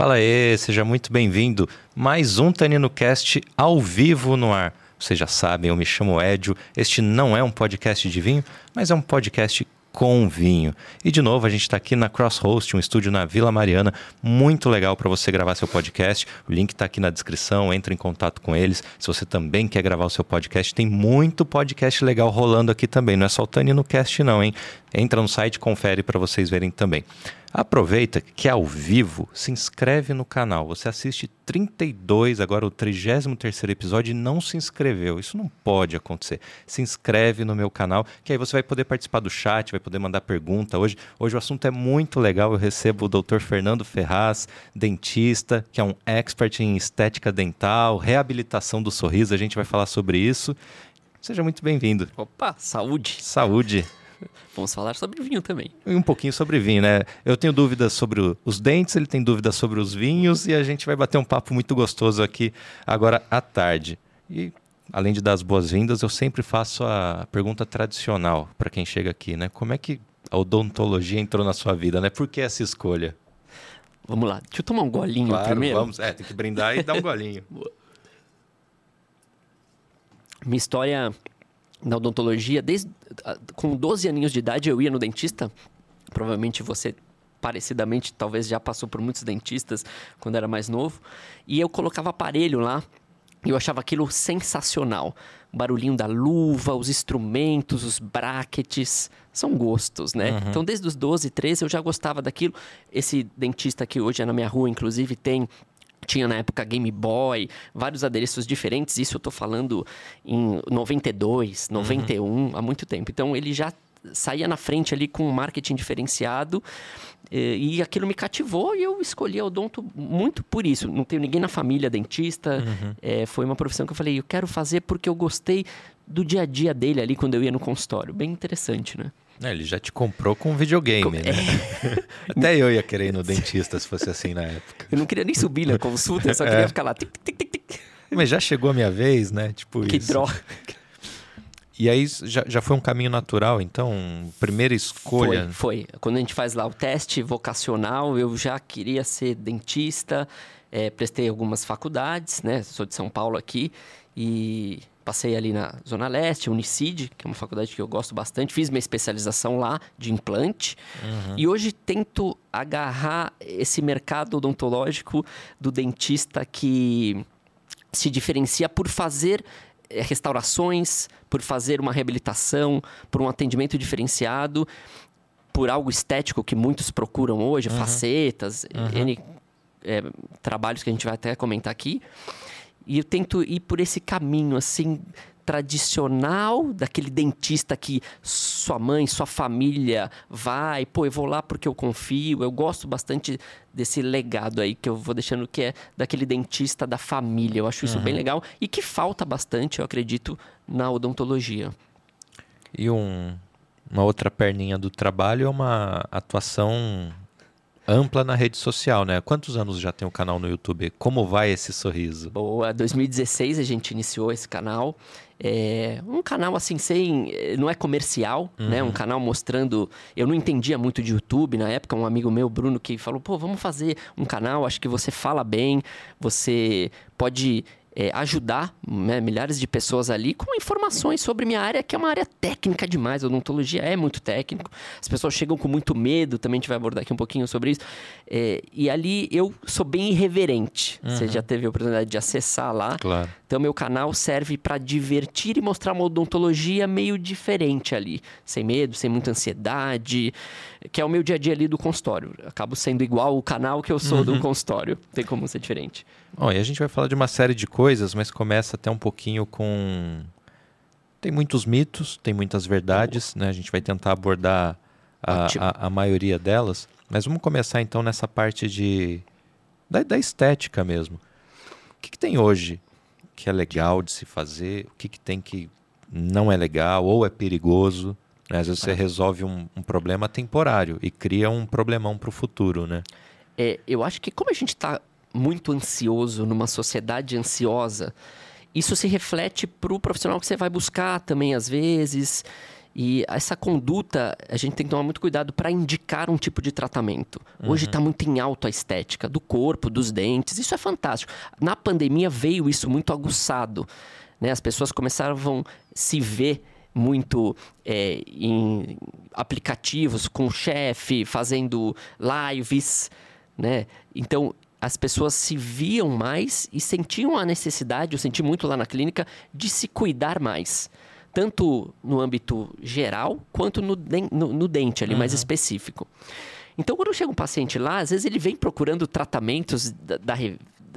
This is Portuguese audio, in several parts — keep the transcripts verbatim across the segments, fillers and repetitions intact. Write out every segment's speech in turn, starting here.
Fala aí, seja muito bem-vindo. Mais um Tanino Cast ao vivo no ar. Vocês já sabem, eu me chamo Édio. Este não é um podcast de vinho, mas é um podcast com vinho. E de novo, a gente está aqui na Crosshost, um estúdio na Vila Mariana, muito legal para você gravar seu podcast. O link está aqui na descrição, entra em contato com eles. Se você também quer gravar o seu podcast, tem muito podcast legal rolando aqui também. Não é só o Tanino Cast não, hein? Entra no site, confere para vocês verem também. Aproveita que ao vivo, se inscreve no canal. Você assiste trinta e dois, agora o trigésimo terceiro episódio e não se inscreveu. Isso não pode acontecer. Se inscreve no meu canal, que aí você vai poder participar do chat, vai poder mandar pergunta. Hoje, hoje o assunto é muito legal. Eu recebo o doutor Fernando Ferraz, dentista, que é um expert em estética dental, reabilitação do sorriso. A gente vai falar sobre isso. Seja muito bem-vindo. Opa, saúde. Saúde. Vamos falar sobre vinho também. E um pouquinho sobre vinho, né? Eu tenho dúvidas sobre o, os dentes, ele tem dúvidas sobre os vinhos e a gente vai bater um papo muito gostoso aqui agora à tarde. E além de dar as boas-vindas, eu sempre faço a pergunta tradicional para quem chega aqui, né? Como é que a odontologia entrou na sua vida, né? Por que essa escolha? Vamos lá, deixa eu tomar um golinho claro, primeiro. Vamos, é, tem que brindar e dar um golinho. Minha história... Na odontologia, desde, com doze aninhos de idade, eu ia no dentista. Provavelmente você, parecidamente, talvez já passou por muitos dentistas quando era mais novo. E eu colocava aparelho lá e eu achava aquilo sensacional. O barulhinho da luva, os instrumentos, os brackets, são gostos, né? Uhum. Então, desde os doze, treze, eu já gostava daquilo. Esse dentista que hoje é na minha rua, inclusive, tem... Tinha na época Game Boy, vários adereços diferentes. Isso eu tô falando em noventa e dois, noventa e um, uhum. há muito tempo. Então, ele já saía na frente ali com um marketing diferenciado. E aquilo me cativou e eu escolhi a odonto muito por isso. Não tenho ninguém na família dentista. Uhum. É, foi uma profissão que eu falei, eu quero fazer porque eu gostei do dia a dia dele ali quando eu ia no consultório. Bem interessante, né? É, ele já te comprou com um videogame, com... né? É. Até eu ia querer ir no dentista se fosse assim na época. Eu não queria nem subir na consulta, eu só queria é. ficar lá. Tic, tic, tic, tic. Mas já chegou a minha vez, né? Tipo que isso. Que droga. E aí já, já foi um caminho natural, então, primeira escolha? Foi, foi. Quando a gente faz lá o teste vocacional, eu já queria ser dentista, é, prestei algumas faculdades, né? Sou de São Paulo aqui e... Passei ali na Zona Leste, Unicid, que é uma faculdade que eu gosto bastante. Fiz minha especialização lá de implante. Uhum. E hoje tento agarrar esse mercado odontológico do dentista que se diferencia por fazer restaurações, por fazer uma reabilitação, por um atendimento diferenciado, por algo estético que muitos procuram hoje, uhum. facetas, uhum. N, é, trabalhos que a gente vai até comentar aqui. E eu tento ir por esse caminho, assim, tradicional, daquele dentista que sua mãe, sua família vai. Pô, eu vou lá porque eu confio. Eu gosto bastante desse legado aí que eu vou deixando, que é daquele dentista da família. Eu acho isso uhum. bem legal e que falta bastante, eu acredito, na odontologia. E um, uma outra perninha do trabalho é uma atuação... ampla na rede social, né? Quantos anos já tem o canal no YouTube? Como vai esse sorriso? Boa, dois mil e dezesseis a gente iniciou esse canal. É um canal assim, sem... não é comercial, uhum. né? Um canal mostrando... Eu não entendia muito de YouTube na época. Um amigo meu, Bruno, que falou, pô, vamos fazer um canal. Acho que você fala bem, você pode... É, ajudar, né, milhares de pessoas ali com informações sobre minha área, que é uma área técnica demais. A odontologia é muito técnico. As pessoas chegam com muito medo, também a gente vai abordar aqui um pouquinho sobre isso. É, e ali eu sou bem irreverente. Uhum. Você já teve a oportunidade de acessar lá. Claro. Então, meu canal serve para divertir e mostrar uma odontologia meio diferente ali. Sem medo, sem muita ansiedade, que é o meu dia a dia ali do consultório. Eu acabo sendo igual o canal que eu sou uhum. do consultório. Não tem como ser diferente. Bom, e a gente vai falar de uma série de coisas, mas começa até um pouquinho com... Tem muitos mitos, tem muitas verdades, né? A gente vai tentar abordar a, a, a maioria delas. Mas vamos começar então nessa parte de da, da estética mesmo. O que, que tem hoje que é legal de se fazer? O que, que tem que não é legal ou é perigoso? Né? Às vezes você resolve um, um problema temporário e cria um problemão para o futuro, né? É, eu acho que como a gente está... muito ansioso, numa sociedade ansiosa, isso se reflete para o profissional que você vai buscar também, às vezes. E essa conduta, a gente tem que tomar muito cuidado para indicar um tipo de tratamento. Hoje está uhum. muito em alta a estética do corpo, dos dentes, isso é fantástico. Na pandemia veio isso muito aguçado, né? As pessoas começaram a se ver muito é, em aplicativos, com o chefe, fazendo lives, né? Então, as pessoas se viam mais e sentiam a necessidade, eu senti muito lá na clínica, de se cuidar mais. Tanto no âmbito geral, quanto no, den- no, no dente ali, uhum. mais específico. Então, quando chega um paciente lá, às vezes ele vem procurando tratamentos da, da,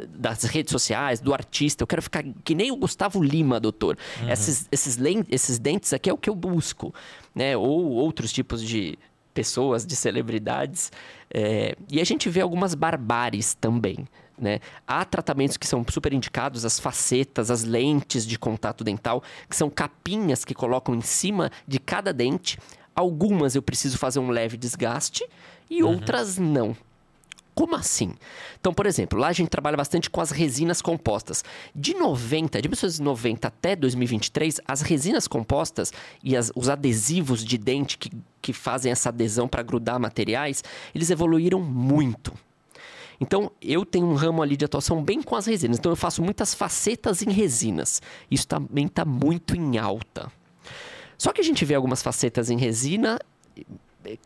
das redes sociais, do artista. Eu quero ficar que nem o Gustavo Lima, doutor. Uhum. Esses, esses, len- esses dentes aqui é o que eu busco, né? Ou outros tipos de pessoas, de celebridades. É... E a gente vê algumas barbáries também, né? Há tratamentos que são super indicados, as facetas, as lentes de contato dental, que são capinhas que colocam em cima de cada dente. Algumas eu preciso fazer um leve desgaste e uhum. outras não. Como assim? Então, por exemplo, lá a gente trabalha bastante com as resinas compostas. De noventa, de mil novecentos e noventa até dois mil e vinte e três, as resinas compostas e as, os adesivos de dente que, que fazem essa adesão para grudar materiais, eles evoluíram muito. Então, eu tenho um ramo ali de atuação bem com as resinas. Então, eu faço muitas facetas em resinas. Isso também está muito em alta. Só que a gente vê algumas facetas em resina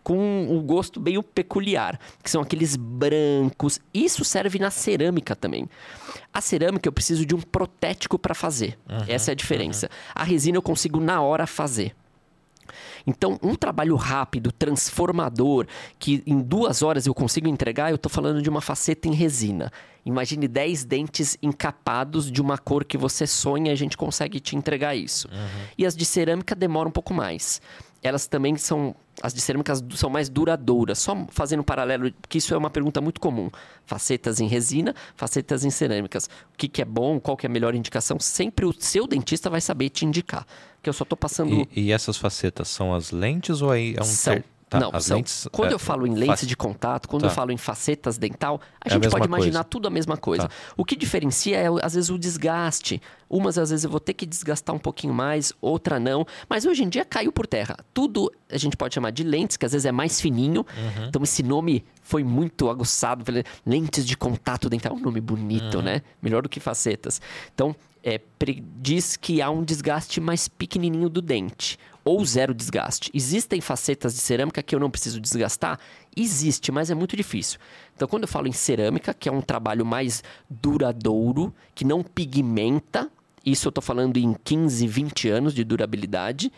com um gosto bem peculiar, que são aqueles brancos. Isso serve na cerâmica também. A cerâmica, eu preciso de um protético para fazer. Uhum, Essa é a diferença. Uhum. A resina, eu consigo na hora fazer. Então, um trabalho rápido, transformador, que em duas horas eu consigo entregar, eu estou falando de uma faceta em resina. Imagine dez dentes encapados de uma cor que você sonha, a gente consegue te entregar isso. Uhum. E as de cerâmica demoram um pouco mais. Elas também são... As de cerâmicas são mais duradouras. Só fazendo um paralelo, que isso é uma pergunta muito comum. Facetas em resina, facetas em cerâmicas. O que, que é bom, qual que é a melhor indicação? Sempre o seu dentista vai saber te indicar. Que eu só estou passando... E, e essas facetas são as lentes ou aí é um... São. Ter... Tá, não, as são. Lentes, quando é, eu falo em lentes de contato, quando tá. eu falo em facetas dental, a é gente a pode imaginar coisa. Tudo a mesma coisa. Tá. O que diferencia é, às vezes, o desgaste. Umas, às vezes, eu vou ter que desgastar um pouquinho mais, outra não. Mas hoje em dia caiu por terra. Tudo a gente pode chamar de lentes, que às vezes é mais fininho. Uhum. Então, esse nome foi muito aguçado. Lentes de contato dental. É um nome bonito, uhum. né? Melhor do que facetas. Então, é, prediz que há um desgaste mais pequenininho do dente. Ou zero desgaste. Existem facetas de cerâmica que eu não preciso desgastar? Existe, mas é muito difícil. Então, quando eu falo em cerâmica, que é um trabalho mais duradouro, que não pigmenta, isso eu estou falando em quinze, vinte anos de durabilidade,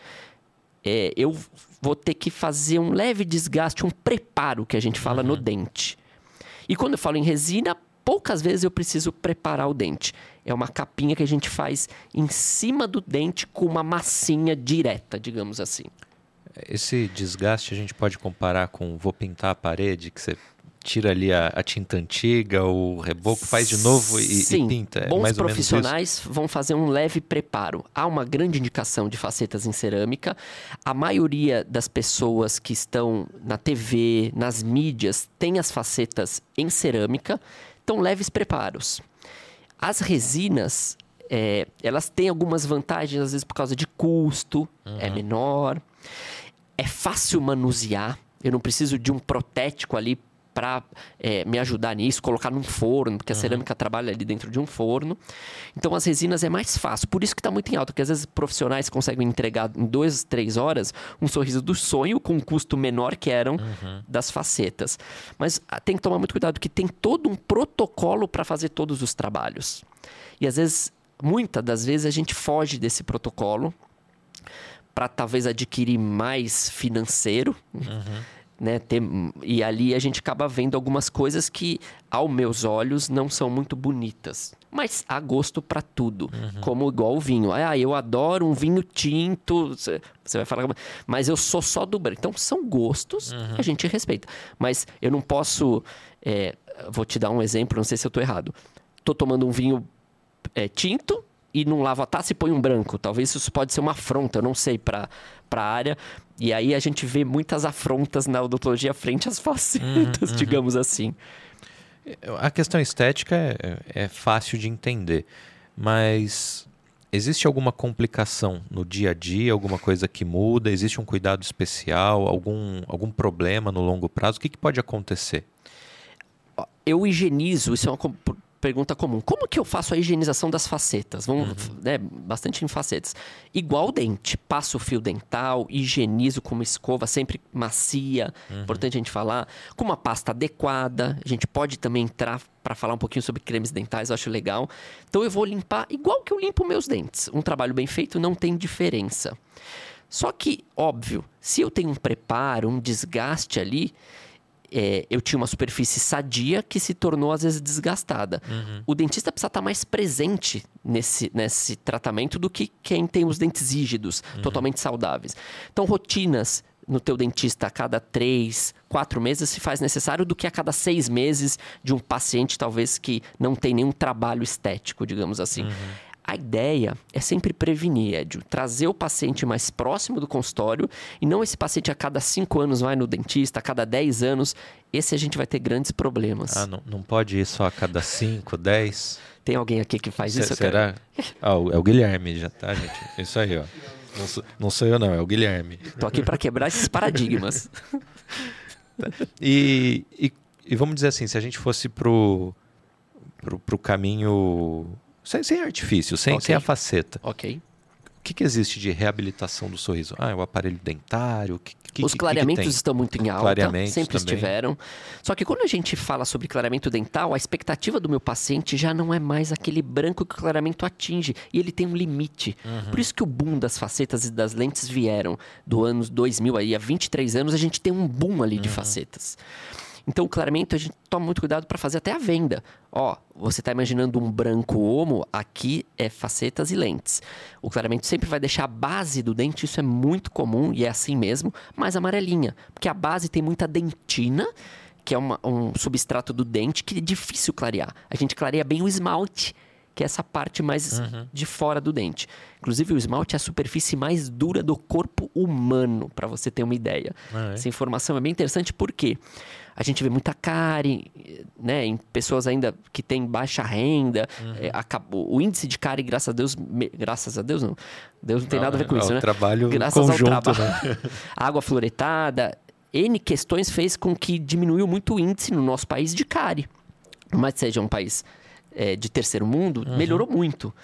é, eu vou ter que fazer um leve desgaste, um preparo, que a gente fala, uhum. no dente. E quando eu falo em resina, poucas vezes eu preciso preparar o dente. É uma capinha que a gente faz em cima do dente com uma massinha direta, digamos assim. Esse desgaste a gente pode comparar com vou pintar a parede, que você tira ali a, a tinta antiga, o reboco, faz de novo e, Sim, e pinta. Sim, bons mais profissionais vão fazer um leve preparo. Há uma grande indicação de facetas em cerâmica. A maioria das pessoas que estão na T V, nas mídias, tem as facetas em cerâmica. Então, leves preparos. As resinas, é, elas têm algumas vantagens, às vezes por causa de custo, uhum. é menor, é fácil manusear, eu não preciso de um protético ali para é, me ajudar nisso, colocar num forno, porque uhum. a cerâmica trabalha ali dentro de um forno. Então, as resinas é mais fácil, por isso que está muito em alta, porque às vezes profissionais conseguem entregar em duas, três horas um sorriso do sonho com um custo menor que eram uhum. das facetas. Mas tem que tomar muito cuidado, que tem todo um protocolo para fazer todos os trabalhos. E às vezes, muitas das vezes, a gente foge desse protocolo para talvez adquirir mais financeiro, uhum. né, ter, e ali a gente acaba vendo algumas coisas que, aos meus olhos, não são muito bonitas. Mas há gosto para tudo, uhum. como igual o vinho. Ah, eu adoro um vinho tinto, você vai falar, mas eu sou só do branco. Então, são gostos, uhum. a gente respeita. Mas eu não posso... É, vou te dar um exemplo, não sei se eu estou errado. Estou tomando um vinho é, tinto e não lavo a taça e põe um branco. Talvez isso pode ser uma afronta, eu não sei, para a área... E aí a gente vê muitas afrontas na odontologia frente às facetas, uhum, digamos uhum. assim. A questão estética é, é fácil de entender, mas Existe alguma complicação no dia a dia, alguma coisa que muda? Existe um cuidado especial, algum, algum problema no longo prazo? O que, que pode acontecer? Eu higienizo, isso é uma com- pergunta comum. Como que eu faço a higienização das facetas? Vamos, uhum. né, bastante em facetas. Igual o dente, passo o fio dental, higienizo com uma escova sempre macia, uhum. importante a gente falar, com uma pasta adequada. A gente pode também entrar para falar um pouquinho sobre cremes dentais, eu acho legal. Então eu vou limpar igual que eu limpo meus dentes. Um trabalho bem feito não tem diferença. Só que, óbvio, se eu tenho um preparo, um desgaste ali, É, eu tinha uma superfície sadia que se tornou, às vezes, desgastada. Uhum. O dentista precisa estar mais presente nesse, nesse tratamento do que quem tem os dentes rígidos, uhum. totalmente saudáveis. Então, rotinas no teu dentista a cada três, quatro meses se faz necessário do que a cada seis meses de um paciente, talvez, que não tem nenhum trabalho estético, digamos assim. Uhum. A ideia é sempre prevenir, Édio. Trazer o paciente mais próximo do consultório e não esse paciente a cada cinco anos vai no dentista, a cada dez anos. Esse a gente vai ter grandes problemas. Ah, não, não pode ir só a cada cinco, dez? Tem alguém aqui que faz C- isso? Será? Ah, é o Guilherme já, tá, gente? Isso aí, ó. Não sou, não sou eu não, é o Guilherme. Tô aqui para quebrar esses paradigmas. E, e, e vamos dizer assim, se a gente fosse pro, pro, pro caminho... Sem, sem artifício, sem, okay. sem a faceta. Ok. O que, que existe de reabilitação do sorriso? Ah, é o aparelho dentário? Que, que, Os clareamentos que que estão muito em alta, sempre também. Estiveram. Só que quando a gente fala sobre clareamento dental, a expectativa do meu paciente já não é mais aquele branco que o clareamento atinge. E ele tem um limite. Uhum. Por isso que o boom das facetas e das lentes vieram. Do anos dois mil, aí, há vinte e três anos, a gente tem um boom ali uhum. de facetas. Então, o clareamento, a gente toma muito cuidado para fazer até a venda. Ó, você está imaginando um branco homo, aqui é facetas e lentes. O clareamento sempre vai deixar a base do dente, isso é muito comum e é assim mesmo, mais amarelinha. Porque a base tem muita dentina, que é uma, um substrato do dente que é difícil clarear. A gente clareia bem o esmalte, que é essa parte mais uhum. de fora do dente. Inclusive, o esmalte é a superfície mais dura do corpo humano, para você ter uma ideia. Ah, é? Essa informação é bem interessante, por quê? A gente vê muita cárie, né, em pessoas ainda que têm baixa renda. Uhum. É, acabou, o índice de cárie, graças a Deus... Me, graças a Deus, não. Deus não tem não, nada a ver com é, isso, né? Trabalho graças conjunto, ao trabalho. Né? Água fluoretada. N questões fez com que diminuiu muito o índice no nosso país de cárie. Mas seja um país é, de terceiro mundo, uhum. melhorou muito.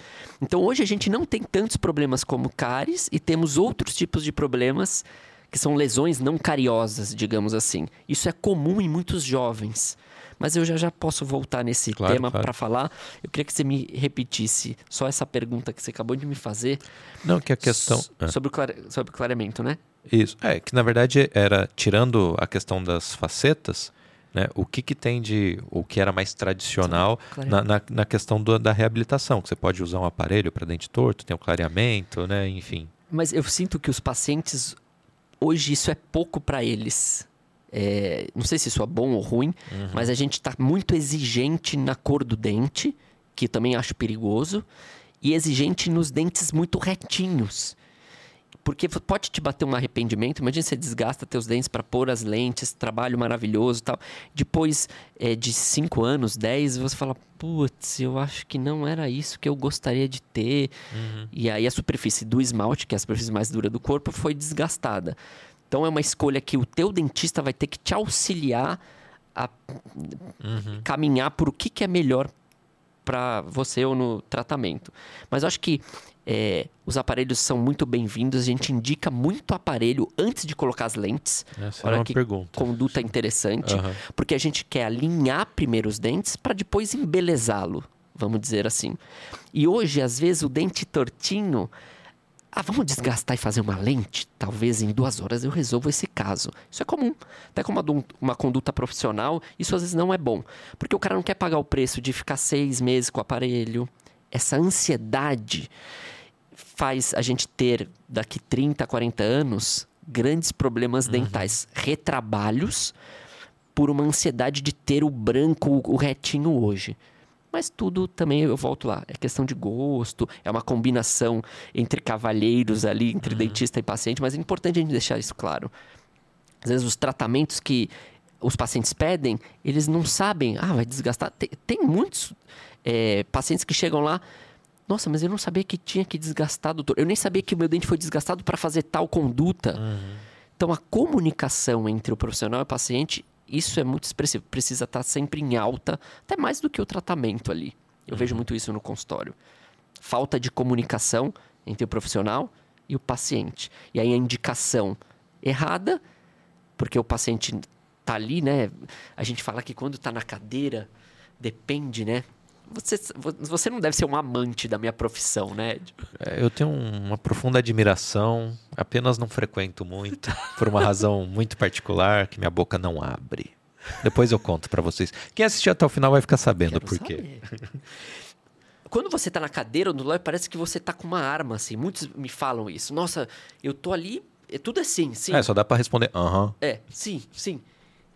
Então, hoje a gente não tem tantos problemas como cáries e temos outros tipos de problemas... que são lesões não cariosas, digamos assim. Isso é comum em muitos jovens. Mas eu já, já posso voltar nesse claro, tema claro. Para falar. Eu queria que você me repetisse só essa pergunta que você acabou de me fazer. Não, que a questão... So- é. Sobre o clare... sobre o clareamento, né? Isso. É, que na verdade era, tirando a questão das facetas, né, o que, que tem de... O que era mais tradicional na, na, na questão do, da reabilitação. Que você pode usar um aparelho para dente torto, tem o clareamento, né? Enfim. Mas eu sinto que os pacientes... Hoje isso é pouco para eles. É, não sei se isso é bom ou ruim, uhum. mas a gente está muito exigente na cor do dente, que eu também acho perigoso, e exigente nos dentes muito retinhos. Porque pode te bater um arrependimento, imagina você desgasta teus dentes para pôr as lentes, trabalho maravilhoso e tal. Depois é, de cinco anos, dez, você fala, putz, eu acho que não era isso que eu gostaria de ter. Uhum. E aí a superfície do esmalte, que é a superfície mais dura do corpo, foi desgastada. Então é uma escolha que o teu dentista vai ter que te auxiliar a uhum. caminhar por o que, que é melhor para você ou no tratamento. Mas eu acho que é, os aparelhos são muito bem-vindos. A gente indica muito aparelho antes de colocar as lentes. Essa olha é uma que pergunta. Conduta interessante. Uhum. Porque a gente quer alinhar primeiro os dentes para depois embelezá-lo, vamos dizer assim. E hoje, às vezes, o dente tortinho... Ah, vamos desgastar e fazer uma lente? Talvez em duas horas eu resolva esse caso. Isso é comum. Até como uma, uma conduta profissional, isso às vezes não é bom. Porque o cara não quer pagar o preço de ficar seis meses com o aparelho. Essa ansiedade faz a gente ter, daqui trinta, quarenta anos, grandes problemas uhum. dentais. Retrabalhos por uma ansiedade de ter o branco, o retinho hoje. Mas tudo também, eu volto lá, é questão de gosto, é uma combinação entre cavalheiros ali, entre uhum. dentista e paciente, mas é importante a gente deixar isso claro. Às vezes os tratamentos que os pacientes pedem, eles não sabem, ah, vai desgastar. Tem, tem muitos é, pacientes que chegam lá, Nossa, mas eu não sabia que tinha que desgastar, doutor. Eu nem sabia que o meu dente foi desgastado para fazer tal conduta. Uhum. Então, a comunicação entre o profissional e o paciente, isso é muito expressivo. Precisa estar sempre em alta, até mais do que o tratamento ali. Eu uhum. vejo muito isso no consultório. Falta de comunicação entre o profissional e o paciente. E aí, a indicação errada, porque o paciente está ali, né? A gente fala que quando está na cadeira, depende, né? Você, você não deve ser um amante da minha profissão, né, Édio? Eu tenho uma profunda admiração, apenas não frequento muito, por uma razão muito particular, que minha boca não abre. Depois eu conto pra vocês. Quem assistir até o final vai ficar sabendo por quê. Quando você tá na cadeira ou no lado, parece que você tá com uma arma, assim. Muitos me falam isso. Nossa, eu tô ali, é tudo assim, sim. É, só dá pra responder, aham. Uhum. É, sim, sim.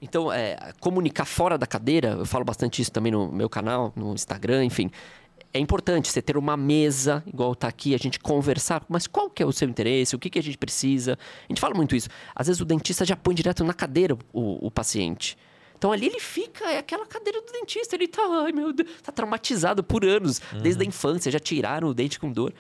Então, é, comunicar fora da cadeira, eu falo bastante isso também no meu canal, no Instagram, enfim. É importante você ter uma mesa, igual tá aqui, a gente conversar, mas qual que é o seu interesse, o que, que a gente precisa? A gente fala muito isso. Às vezes o dentista já põe direto na cadeira o, o paciente. Então, ali ele fica, é aquela cadeira do dentista, ele tá, ai meu Deus, tá traumatizado por anos, uhum. desde a infância, já tiraram o dente com dor.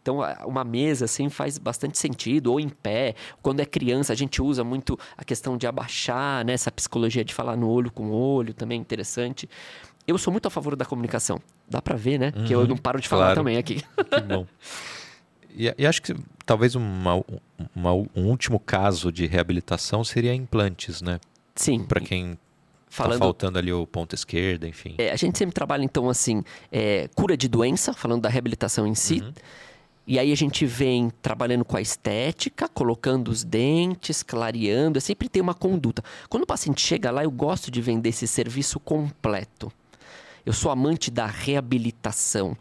Então, uma mesa, assim, faz bastante sentido. Ou em pé. Quando é criança, a gente usa muito a questão de abaixar, né? Essa psicologia de falar no olho com o olho também é interessante. Eu sou muito a favor da comunicação. Dá pra ver, né? Uhum, que eu não paro de falar claro. Também aqui. Que bom. E, e acho que talvez uma, uma, um último caso de reabilitação seria implantes, né? Sim. Pra quem... Falando, tá faltando ali o ponto esquerdo, enfim. É, a gente sempre trabalha, então, assim, é, cura de doença, falando da reabilitação em si. Uhum. E aí a gente vem trabalhando com a estética, colocando os dentes, clareando. Sempre tem uma conduta. Quando o paciente chega lá, eu gosto de vender esse serviço completo. Eu sou amante da reabilitação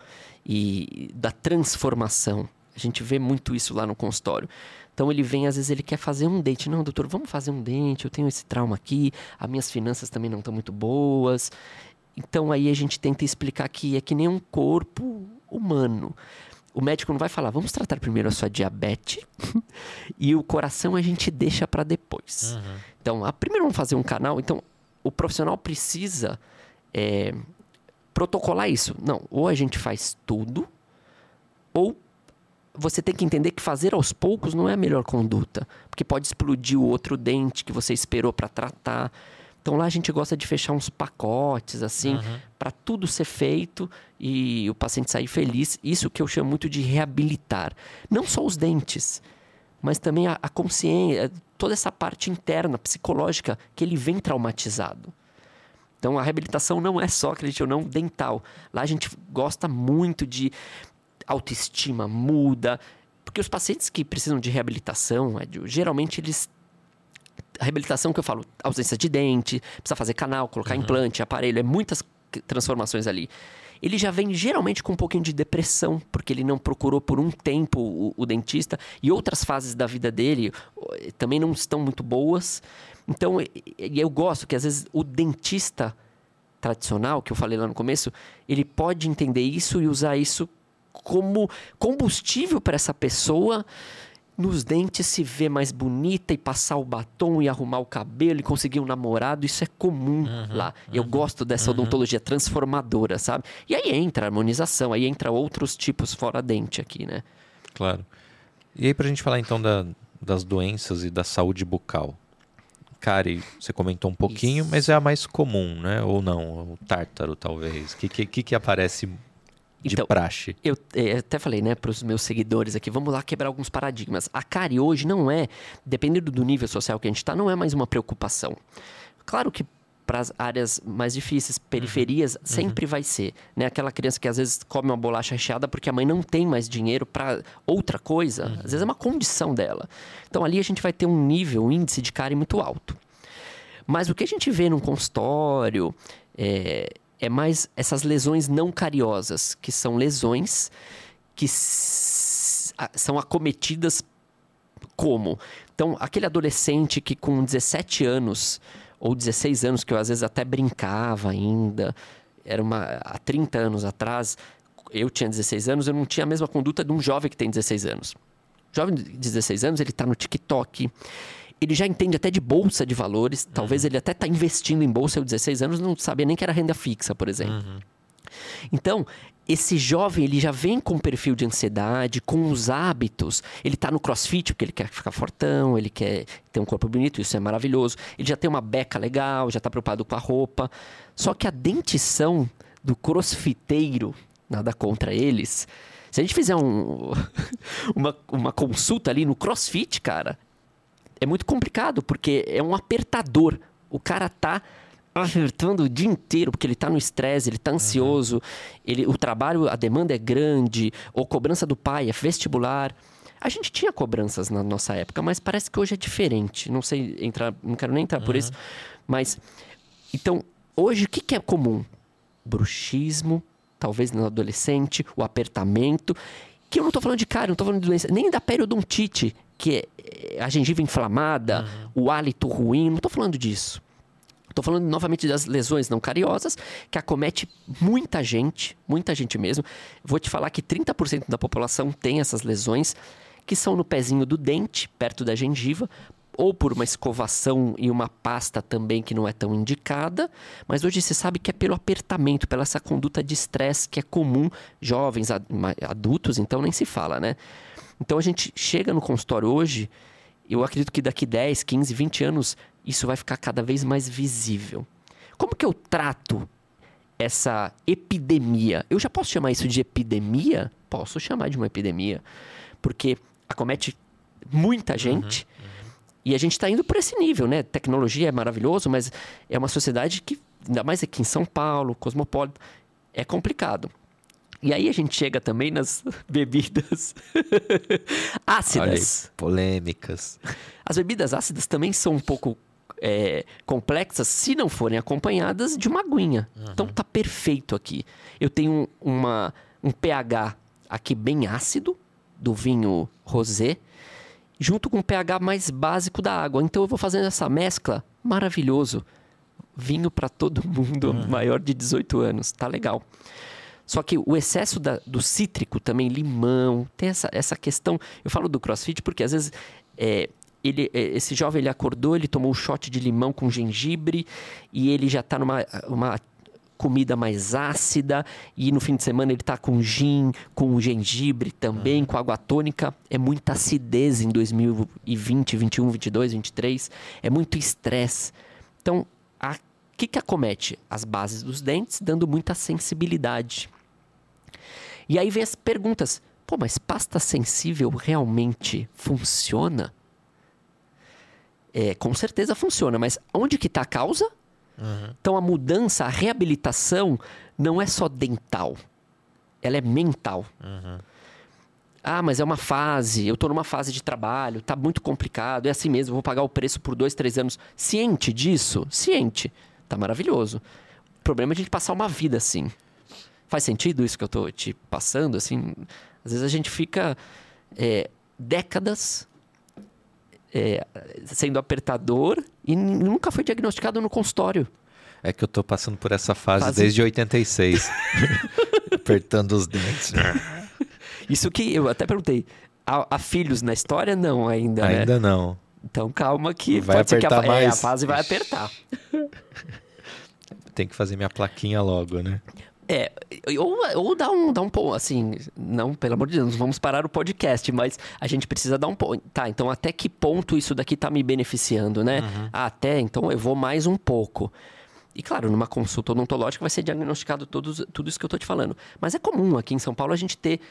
e da transformação. A gente vê muito isso lá no consultório. Então, ele vem, às vezes, ele quer fazer um dente. Não, doutor, vamos fazer um dente. Eu tenho esse trauma aqui. As minhas finanças também não estão muito boas. Então, aí a gente tenta explicar que é que nem um corpo humano. O médico não vai falar, vamos tratar primeiro a sua diabetes e o coração a gente deixa para depois. Uhum. Então, a, primeiro vamos fazer um canal. Então, o profissional precisa é, protocolar isso. Não, ou a gente faz tudo, ou você tem que entender que fazer aos poucos não é a melhor conduta. Porque pode explodir o outro dente que você esperou para tratar. Então, lá a gente gosta de fechar uns pacotes, assim, uhum. para tudo ser feito e o paciente sair feliz. Isso que eu chamo muito de reabilitar. Não só os dentes, mas também a, a consciência, toda essa parte interna, psicológica, que ele vem traumatizado. Então, a reabilitação não é só, acredite ou não, dental. Lá a gente gosta muito de autoestima, muda. Porque os pacientes que precisam de reabilitação, geralmente eles... A reabilitação que eu falo, ausência de dente, precisa fazer canal, colocar uhum. implante, aparelho, é muitas transformações ali. Ele já vem geralmente com um pouquinho de depressão, porque ele não procurou por um tempo o, o dentista e outras fases da vida dele também não estão muito boas. Então, eu gosto que às vezes o dentista tradicional, que eu falei lá no começo, ele pode entender isso e usar isso como combustível para essa pessoa... Nos dentes se ver mais bonita e passar o batom e arrumar o cabelo e conseguir um namorado, isso é comum uhum, lá. Eu uhum, gosto dessa odontologia uhum. transformadora, sabe? E aí entra a harmonização, aí entra outros tipos fora dente aqui, né? Claro. E aí pra gente falar então da, das doenças e da saúde bucal. Cárie, você comentou um pouquinho, isso. mas é a mais comum, né? Ou não, o tártaro talvez. O que, que, que aparece... De então, praxe. Eu, eu até falei, né, para os meus seguidores aqui, vamos lá quebrar alguns paradigmas. A cárie hoje não é, dependendo do nível social que a gente está, não é mais uma preocupação. Claro que para as áreas mais difíceis, periferias, uhum. sempre vai ser. Né? Aquela criança que às vezes come uma bolacha recheada porque a mãe não tem mais dinheiro para outra coisa, uhum. às vezes é uma condição dela. Então ali a gente vai ter um nível, um índice de cárie muito alto. Mas o que a gente vê num consultório... É, É mais essas lesões não cariosas, que são lesões que s- a- são acometidas como? Então, aquele adolescente que com dezessete anos ou dezesseis anos, que eu às vezes até brincava ainda, era uma, há trinta anos atrás, eu tinha dezesseis anos, eu não tinha a mesma conduta de um jovem que tem dezesseis anos. O jovem de dezesseis anos, ele está no TikTok... Ele já entende até de bolsa de valores. Uhum. Talvez ele até está investindo em bolsa aos dezesseis anos, não sabia nem que era renda fixa, por exemplo. Uhum. Então, esse jovem, ele já vem com um perfil de ansiedade, com os hábitos. Ele está no crossfit porque ele quer ficar fortão, ele quer ter um corpo bonito, isso é maravilhoso. Ele já tem uma beca legal, já está preocupado com a roupa. Só que a dentição do crossfiteiro, nada contra eles. Se a gente fizer um, uma, uma consulta ali no crossfit, cara, é muito complicado porque é um apertador. O cara tá apertando o dia inteiro, porque ele tá no estresse, ele tá ansioso, uhum. ele, o trabalho, a demanda é grande, ou cobrança do pai, é vestibular. A gente tinha cobranças na nossa época, mas parece que hoje é diferente. Não sei entrar, não quero nem entrar uhum. por isso, mas... Então, hoje, o que que é comum? Bruxismo, talvez no adolescente, o apertamento, que eu não tô falando de cárie, não tô falando de doença, nem da periodontite, que é a gengiva inflamada, uhum. o hálito ruim, não tô falando disso. Estou falando novamente das lesões não cariosas, que acomete muita gente, muita gente mesmo. Vou te falar que trinta por cento da população tem essas lesões, que são no pezinho do dente, perto da gengiva, ou por uma escovação e uma pasta também que não é tão indicada. Mas hoje se sabe que é pelo apertamento, pela essa conduta de estresse que é comum, jovens, adultos, então nem se fala, né? Então a gente chega no consultório hoje, eu acredito que daqui dez, quinze, vinte anos... isso vai ficar cada vez mais visível. Como que eu trato essa epidemia? Eu já posso chamar isso de epidemia? Posso chamar de uma epidemia. Porque acomete muita gente. Uhum, uhum. E a gente está indo por esse nível, né? Tecnologia é maravilhoso, mas é uma sociedade que, ainda mais aqui em São Paulo, cosmopolita, é complicado. E aí a gente chega também nas bebidas ácidas. Olha aí, polêmicas. As bebidas ácidas também são um pouco... É, complexas, se não forem acompanhadas de uma aguinha. Uhum. Então, tá perfeito aqui. Eu tenho uma, um pH aqui bem ácido, do vinho rosé, junto com o pH mais básico da água. Então, eu vou fazendo essa mescla, maravilhoso. Vinho para todo mundo, uhum. maior de dezoito anos, tá legal. Só que o excesso da, do cítrico também, limão, tem essa, essa questão... Eu falo do CrossFit porque, às vezes... É, Ele, esse jovem, ele acordou, ele tomou um shot de limão com gengibre e ele já está numa uma comida mais ácida e no fim de semana ele está com gin, com gengibre também, ah. com água tônica. É muita acidez em dois mil e vinte, vinte e um, vinte e dois, vinte e três. É muito estresse. Então, o que que acomete? As bases dos dentes, dando muita sensibilidade. E aí vem as perguntas. Pô, mas pasta sensível realmente funciona? É, com certeza funciona, mas onde que está a causa? Uhum. Então, a mudança, a reabilitação não é só dental. Ela é mental. Uhum. Ah, mas é uma fase. Eu estou numa fase de trabalho, está muito complicado, é assim mesmo, vou pagar o preço por dois, três anos. Ciente disso? Ciente. Está maravilhoso. O problema é a gente passar uma vida assim. Faz sentido isso que eu estou te passando? Assim, às vezes a gente fica é, décadas... É, sendo apertador e nunca foi diagnosticado no consultório. É que eu tô passando por essa fase, fase... desde oitenta e seis. Apertando os dentes. Isso que eu até perguntei. Há, há filhos na história? Não, ainda, ainda né? Ainda não. Então calma que vai pode apertar ser que a, mais. É, a fase vai apertar. Tem que fazer minha plaquinha logo, né? É, ou, ou dá um, dá um ponto, assim, não, pelo amor de Deus, vamos parar o podcast, mas a gente precisa dar um ponto. Tá, então até que ponto isso daqui tá me beneficiando, né? Uhum. Ah, até, então eu vou mais um pouco. E claro, numa consulta odontológica vai ser diagnosticado todos, tudo isso que eu tô te falando. Mas é comum aqui em São Paulo a gente ter,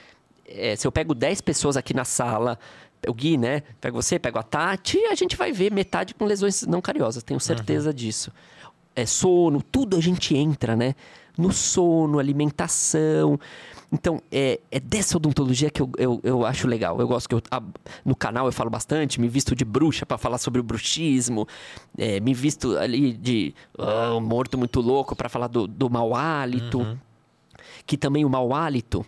é, se eu pego dez pessoas aqui na sala, o Gui, né? Pego você, pego a Tati, a gente vai ver metade com lesões não cariosas, tenho certeza uhum. disso. É sono, tudo a gente entra, né? No sono, alimentação. Então, é, é dessa odontologia que eu, eu, eu acho legal. Eu gosto que eu, a, no canal eu falo bastante, me visto de bruxa para falar sobre o bruxismo, é, me visto ali de uh, morto muito louco para falar do, do mau hálito. Uhum. Que também o mau hálito,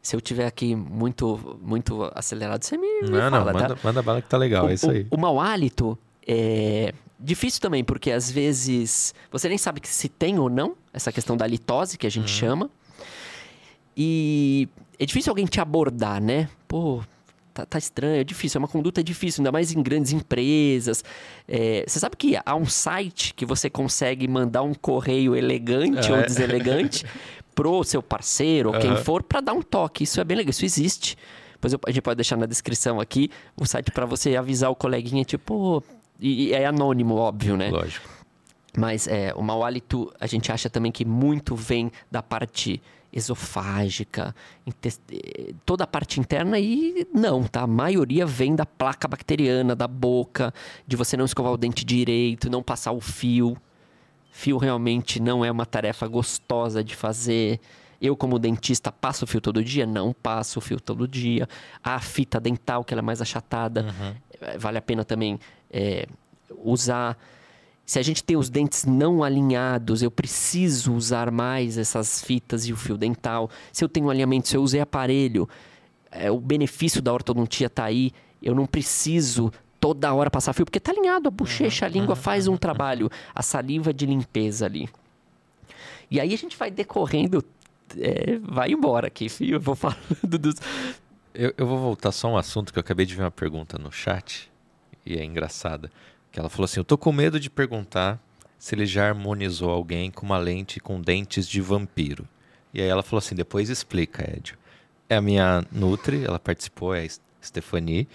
se eu tiver aqui muito, muito acelerado, você me, me não, fala, não, manda, tá? Manda bala que tá legal, o, é isso aí. O, o mau hálito é... difícil também, porque às vezes você nem sabe se tem ou não essa questão da litose, que a gente uhum. chama. E é difícil alguém te abordar, né? Pô, tá, tá estranho, é difícil, é uma conduta difícil, ainda mais em grandes empresas. É, você sabe que há um site que você consegue mandar um correio elegante é. ou deselegante pro seu parceiro, ou uhum. quem for, para dar um toque. Isso é bem legal, isso existe. Depois eu, a gente pode deixar na descrição aqui o site para você avisar o coleguinha, tipo... E, e é anônimo, óbvio, né? Lógico. Mas é, o mau hálito, a gente acha também que muito vem da parte esofágica, intest... toda a parte interna, e não, tá? A maioria vem da placa bacteriana, da boca, de você não escovar o dente direito, não passar o fio. Fio realmente não é uma tarefa gostosa de fazer. Eu, como dentista, passo o fio todo dia? Não passo o fio todo dia. A fita dental, que ela é mais achatada, uhum. vale a pena também é, usar... Se a gente tem os dentes não alinhados, eu preciso usar mais essas fitas e o fio dental. Se eu tenho alinhamento, se eu usei aparelho, é, o benefício da ortodontia está aí. Eu não preciso toda hora passar fio, porque está alinhado. A bochecha, a língua faz um trabalho. A saliva de limpeza ali. E aí a gente vai decorrendo... É, vai embora aqui, filho. Eu vou falando dos... Eu, eu vou voltar só a um assunto que eu acabei de ver uma pergunta no chat. E é engraçada. Que ela falou assim, eu tô com medo de perguntar se ele já harmonizou alguém com uma lente com dentes de vampiro. E aí ela falou assim, depois explica, Édio. É a minha Nutri, ela participou, é a Stephanie,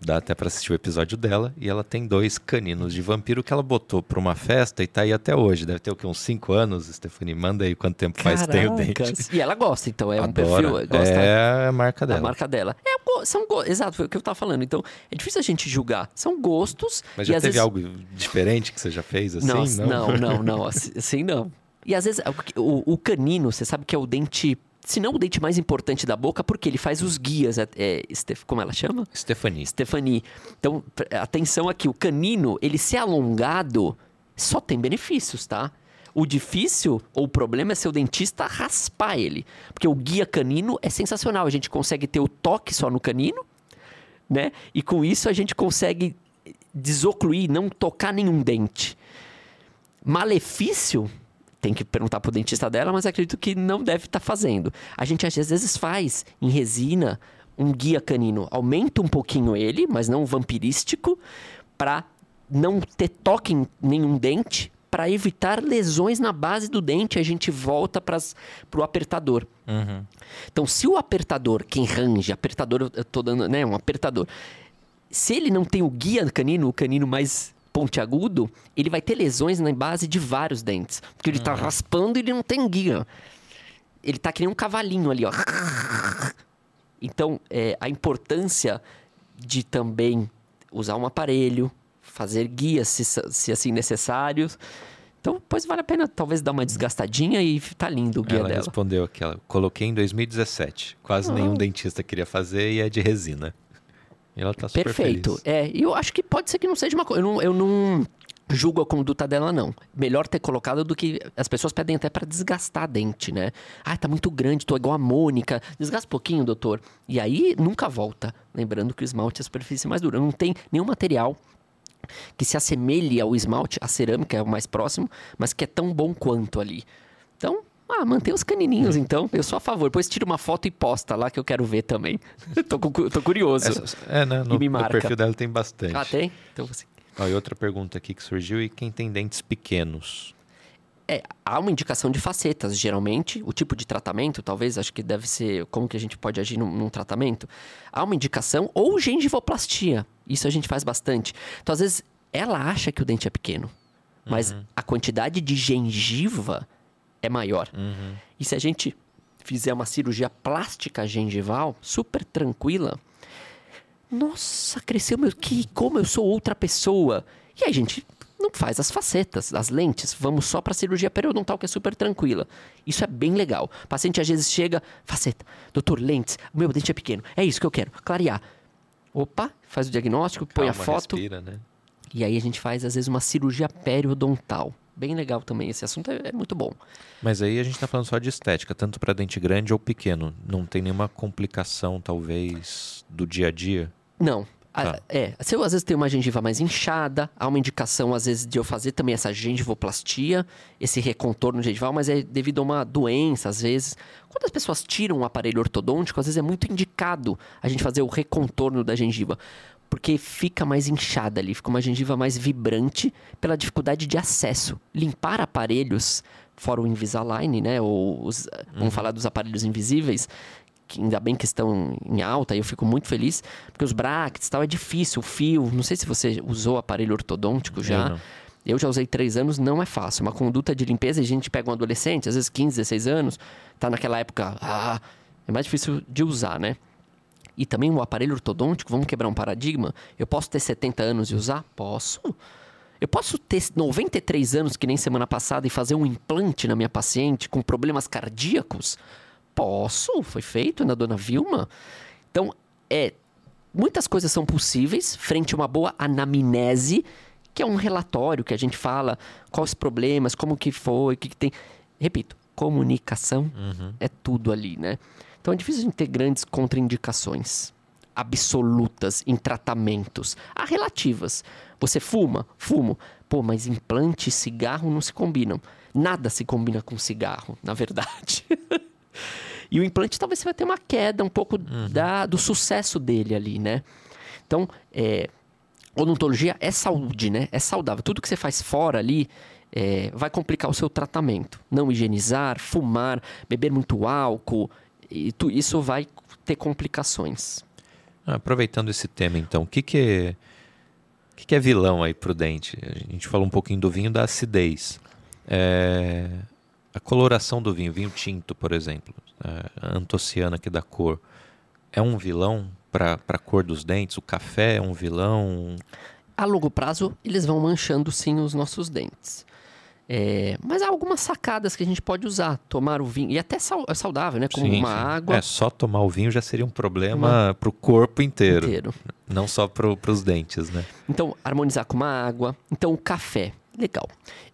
dá até pra assistir o episódio dela. E ela tem dois caninos de vampiro que ela botou pra uma festa e tá aí até hoje. Deve ter o quê? Uns cinco anos, Stephanie? Manda aí quanto tempo Caraca. Faz tem o dente. E ela gosta, então, é Adora. Um perfil. Gosta, é a marca dela. A marca dela. É São go... Exato, foi o que eu tava falando. Então, é difícil a gente julgar. São gostos. Mas já teve vezes... algo diferente que você já fez assim? Não, não, não. não, não. Assim não. E às vezes, o, o canino, você sabe que é o dente, se não o dente mais importante da boca, porque ele faz os guias. É, é, como ela chama? Stephanie. Stephanie. Então, atenção aqui. O canino, ele ser alongado, só tem benefícios, tá? O difícil ou o problema é seu dentista raspar ele. Porque o guia canino é sensacional. A gente consegue ter o toque só no canino, né? E com isso a gente consegue desocluir, não tocar nenhum dente. Malefício, tem que perguntar pro dentista dela, mas acredito que não deve estar fazendo. A gente às vezes faz em resina um guia canino. Aumenta um pouquinho ele, mas não vampirístico, para não ter toque em nenhum dente. Para evitar lesões na base do dente, a gente volta para o apertador. Uhum. Então, se o apertador, quem range, apertador, eu tô dando, né, um apertador. Se ele não tem o guia canino, o canino mais pontiagudo, ele vai ter lesões na base de vários dentes. Porque ele está uhum. raspando e ele não tem guia. Ele está que nem um cavalinho ali, ó. Então, é, a importância de também usar um aparelho, fazer guias, se, se assim necessários. Então, pois vale a pena talvez dar uma desgastadinha e tá lindo o guia ela dela. Ela respondeu aqui, ela, coloquei em dois mil e dezessete. Quase ah. nenhum dentista queria fazer e é de resina. E ela tá super Perfeito. Feliz. É, e eu acho que pode ser que não seja uma coisa... Eu não, eu não julgo a conduta dela, não. Melhor ter colocado do que... As pessoas pedem até para desgastar dente, né? Ah, tá muito grande, tô igual a Mônica. Desgasta um pouquinho, doutor. E aí, nunca volta. Lembrando que o esmalte é a superfície mais dura. Não tem nenhum material... que se assemelhe ao esmalte, a cerâmica é o mais próximo, mas que é tão bom quanto ali. Então, ah, mantém os canininhos, então. Eu sou a favor. Depois tira uma foto e posta lá, que eu quero ver também. Eu tô, tô curioso. É, é né? No, e me marca. No perfil dela tem bastante. Ah, tem? Então, assim. Ó, e outra pergunta aqui que surgiu, e quem tem dentes pequenos? É, há uma indicação de facetas, geralmente. O tipo de tratamento, talvez, acho que deve ser... Como que a gente pode agir num, num tratamento? Há uma indicação ou gengivoplastia. Isso a gente faz bastante. Então, às vezes, ela acha que o dente é pequeno. Mas uhum. a quantidade de gengiva é maior. Uhum. E se a gente fizer uma cirurgia plástica gengival, super tranquila... Nossa, cresceu meu... Que, como eu sou outra pessoa. E aí, gente... Não faz as facetas, as lentes. Vamos só para cirurgia periodontal, que é super tranquila. Isso é bem legal. O paciente às vezes chega, faceta, doutor, lentes, meu dente é pequeno, é isso que eu quero, clarear. Opa, faz o diagnóstico, põe Calma, a foto. Respira, né? E aí a gente faz às vezes uma cirurgia periodontal. Bem legal também, esse assunto é, é muito bom. Mas aí a gente está falando só de estética, tanto para dente grande ou pequeno. Não tem nenhuma complicação, talvez, do dia a dia? Não. Ah. É, se eu às vezes tenho uma gengiva mais inchada, há uma indicação às vezes de eu fazer também essa gengivoplastia, esse recontorno gengival, mas é devido a uma doença às vezes. Quando as pessoas tiram um aparelho ortodôntico, às vezes é muito indicado a gente fazer o recontorno da gengiva, porque fica mais inchada ali, fica uma gengiva mais vibrante pela dificuldade de acesso. Limpar aparelhos fora o Invisalign, né? Ou os, uhum. Vamos falar dos aparelhos invisíveis, que ainda bem que estão em alta, e eu fico muito feliz, porque os brackets e tal é difícil, o fio, não sei se você usou aparelho ortodôntico já. Eu, eu já usei três anos, não é fácil. Uma conduta de limpeza, a gente pega um adolescente, às vezes quinze, dezesseis anos, tá naquela época, ah, é mais difícil de usar, né? E também o aparelho ortodôntico, vamos quebrar um paradigma, eu posso ter setenta anos e usar? Posso. Eu posso ter noventa e três anos, que nem semana passada, e fazer um implante na minha paciente com problemas cardíacos? Posso, foi feito na Dona Vilma. Então, é, muitas coisas são possíveis frente a uma boa anamnese, que é um relatório que a gente fala quais problemas, como que foi, o que, que tem. Repito, comunicação uhum. é tudo ali, né? Então, é difícil a gente ter grandes contraindicações absolutas em tratamentos. Há relativas. Você fuma? Fumo. Pô, mas implante e cigarro não se combinam. Nada se combina com cigarro, na verdade. E o implante talvez você vai ter uma queda um pouco uhum. da, do sucesso dele ali, né? Então, é, odontologia é saúde, né? É saudável. Tudo que você faz fora ali é, vai complicar o seu tratamento. Não higienizar, fumar, beber muito álcool, e tu, isso vai ter complicações. Aproveitando esse tema, então, o que, que, é, o que, que é vilão aí pro dente? A gente falou um pouquinho do vinho, da acidez. É, a coloração do vinho, vinho tinto, por exemplo, a antociana que dá cor, é um vilão para a cor dos dentes? O café é um vilão? A longo prazo, eles vão manchando, sim, os nossos dentes. É, mas há algumas sacadas que a gente pode usar. Tomar o vinho, e até sal, é saudável, né? Como sim, uma sim. água. É, só tomar o vinho já seria um problema uma... para o corpo inteiro. inteiro. Não só para os dentes, né? Então, harmonizar com uma água. Então, o café, legal.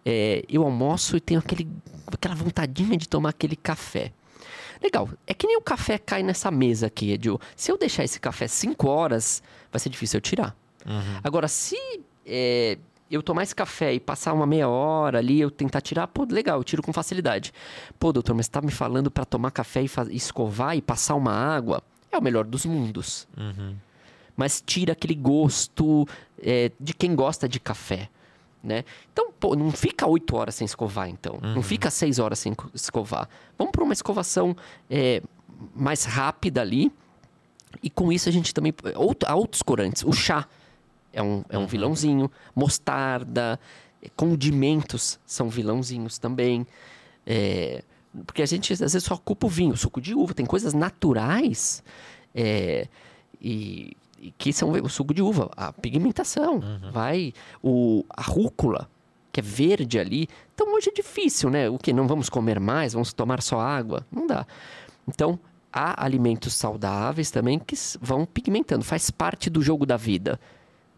É, eu almoço e tenho aquele, aquela vontadinha de tomar aquele café. Legal, é que nem o café cai nessa mesa aqui, Edio. Se eu deixar esse café cinco horas, vai ser difícil eu tirar. Uhum. Agora, se... É, eu tomar esse café e passar uma meia hora ali, eu tentar tirar, pô, legal, eu tiro com facilidade. Pô, doutor, mas você tá me falando para tomar café e fa- escovar e passar uma água? É o melhor dos mundos. Uhum. Mas tira aquele gosto é, de quem gosta de café, né? Então, pô, não fica oito horas sem escovar, então. Uhum. Não fica seis horas sem escovar. Vamos para uma escovação é, mais rápida ali. E com isso a gente também... Outro, há outros corantes. O chá. É um, é um vilãozinho. Mostarda, condimentos são vilãozinhos também. É, porque a gente, às vezes, só ocupa o vinho, suco de uva. Tem coisas naturais é, e, e que são o suco de uva. A pigmentação, uhum. vai, o, a rúcula, que é verde ali. Então, hoje é difícil, né? O que? Não vamos comer mais? Vamos tomar só água? Não dá. Então... Há alimentos saudáveis também que vão pigmentando. Faz parte do jogo da vida.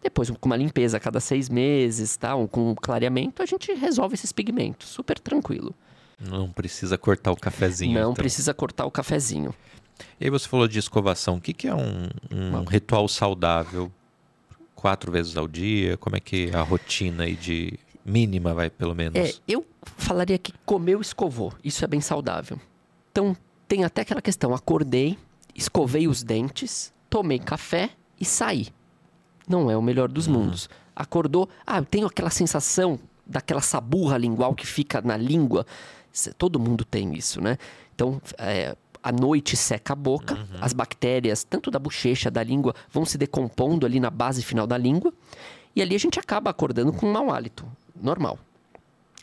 Depois, com uma limpeza a cada seis meses, tá? Ou com um clareamento, a gente resolve esses pigmentos. Super tranquilo. Não precisa cortar o cafezinho. Não então. precisa cortar o cafezinho. E aí você falou de escovação. O que, que é um, um ritual saudável? Quatro vezes ao dia? Como é que é a rotina aí de mínima, vai, pelo menos? É, eu falaria que comeu, escovou. Isso é bem saudável. Então, tem até aquela questão. Acordei, escovei os dentes, tomei café e saí. Não é o melhor dos mundos. Acordou, ah, eu tenho aquela sensação daquela saburra lingual que fica na língua. Todo mundo tem isso, né? Então, é, à noite seca a boca, uhum. as bactérias, tanto da bochecha, da língua, vão se decompondo ali na base final da língua. E ali a gente acaba acordando com um mau hálito, normal.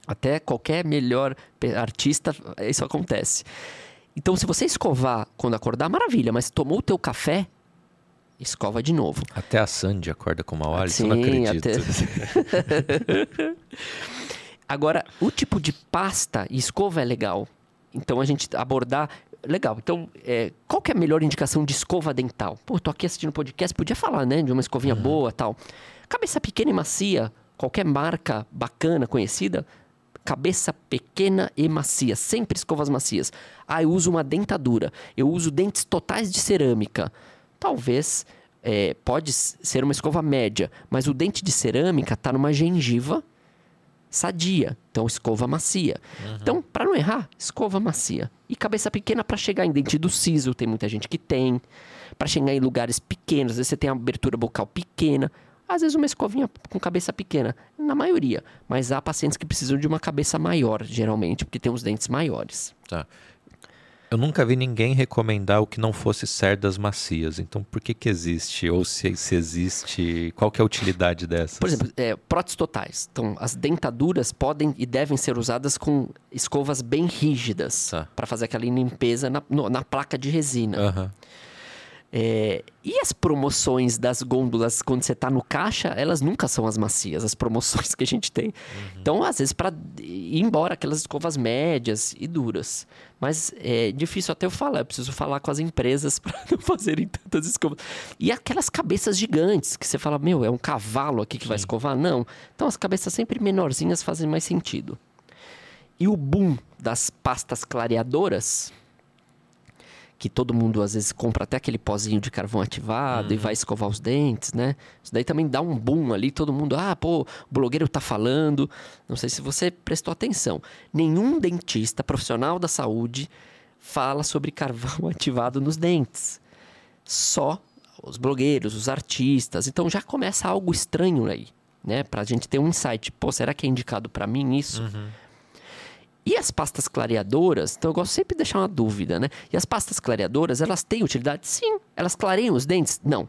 Até qualquer melhor artista, isso acontece. Então, se você escovar quando acordar, maravilha, mas tomou o teu café... Escova de novo. Até a Sandy acorda com mau hálito, eu não acredito. Até... Agora, o tipo de pasta e escova é legal. Então, a gente abordar... Legal. Então, é... qual que é a melhor indicação de escova dental? Pô, tô aqui assistindo podcast, podia falar, né? De uma escovinha uhum. boa e tal. Cabeça pequena e macia. Qualquer marca bacana, conhecida. Cabeça pequena e macia. Sempre escovas macias. Ah, eu uso uma dentadura. Eu uso dentes totais de cerâmica. Talvez, é, pode ser uma escova média, mas o dente de cerâmica está numa gengiva sadia. Então, escova macia. Uhum. Então, para não errar, escova macia. E cabeça pequena para chegar em dente do siso, tem muita gente que tem. Para chegar em lugares pequenos, às vezes você tem uma abertura bucal pequena. Às vezes uma escovinha com cabeça pequena, na maioria. Mas há pacientes que precisam de uma cabeça maior, geralmente, porque tem os dentes maiores. Tá. Eu nunca vi ninguém recomendar o que não fosse cerdas macias. Então, por que que existe? Ou se, se existe, qual que é a utilidade dessas? Por exemplo, é, próteses totais. Então, as dentaduras podem e devem ser usadas com escovas bem rígidas. Tá. Para fazer aquela limpeza na, no, na placa de resina. Aham. Uhum. É, e as promoções das gôndolas, quando você está no caixa, elas nunca são as macias, as promoções que a gente tem. Uhum. Então, às vezes, para ir embora, aquelas escovas médias e duras. Mas é difícil até eu falar, eu preciso falar com as empresas para não fazerem tantas escovas. E aquelas cabeças gigantes, que você fala, meu, é um cavalo aqui que Sim. vai escovar? Não. Então, as cabeças sempre menorzinhas fazem mais sentido. E o boom das pastas clareadoras... que todo mundo, às vezes, compra até aquele pozinho de carvão ativado uhum. e vai escovar os dentes, né? Isso daí também dá um boom ali, todo mundo... Ah, pô, o blogueiro tá falando. Não sei se você prestou atenção. Nenhum dentista profissional da saúde fala sobre carvão ativado nos dentes. Só os blogueiros, os artistas. Então, já começa algo estranho aí, né? Pra gente ter um insight. Pô, será que é indicado pra mim isso? Uhum. E as pastas clareadoras, então eu gosto sempre de deixar uma dúvida, né? E as pastas clareadoras, elas têm utilidade? Sim. Elas clareiam os dentes? Não.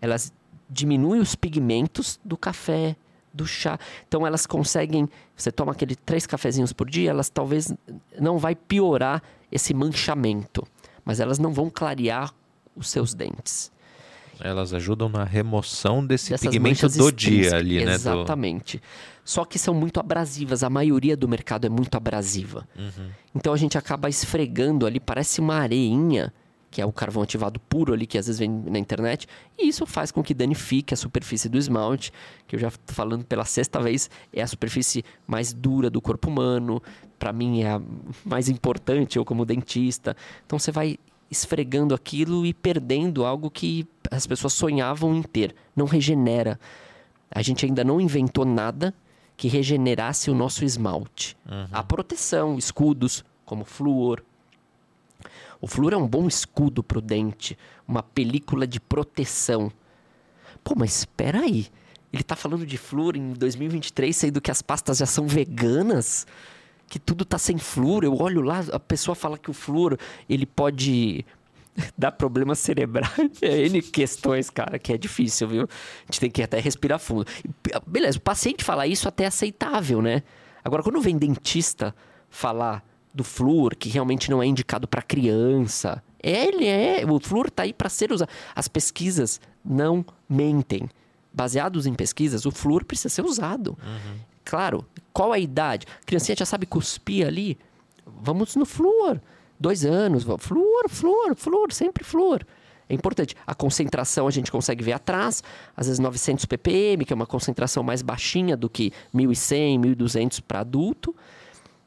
Elas diminuem os pigmentos do café, do chá. Então, elas conseguem... Você toma aquele três cafezinhos por dia, elas talvez não vai piorar esse manchamento. Mas elas não vão clarear os seus dentes. Elas ajudam na remoção desse Dessas pigmento do dia ali, né? Exatamente. Do... Só que são muito abrasivas. A maioria do mercado é muito abrasiva. Uhum. Então, a gente acaba esfregando ali. Parece uma areinha, que é o carvão ativado puro ali, que às vezes vem na internet. E isso faz com que danifique a superfície do esmalte, que eu já estou falando pela sexta vez, é a superfície mais dura do corpo humano. Para mim, é a mais importante, eu como dentista. Então, você vai... esfregando aquilo e perdendo algo que as pessoas sonhavam em ter. Não regenera. A gente ainda não inventou nada que regenerasse o nosso esmalte. Uhum. A proteção, escudos, como flúor. O flúor é um bom escudo pro dente. Uma película de proteção. Pô, mas espera aí. Ele tá falando de flúor em dois mil e vinte e três, sendo que as pastas já são veganas? Que tudo tá sem flúor, eu olho lá, a pessoa fala que o flúor, ele pode dar problemas cerebrais, N questões, cara, que é difícil, viu? A gente tem que até respirar fundo. Beleza, o paciente falar isso até é aceitável, né? Agora, quando vem dentista falar do flúor, que realmente não é indicado para criança, ele é, o flúor tá aí para ser usado. As pesquisas não mentem. Baseados em pesquisas, o flúor precisa ser usado. Uhum. Claro, qual a idade? A criancinha já sabe cuspir ali? Vamos no flúor. Dois anos. Flúor, flúor, flúor, sempre flúor. É importante. A concentração a gente consegue ver atrás. Às vezes novecentos ppm, que é uma concentração mais baixinha do que mil e cem, mil e duzentos para adulto.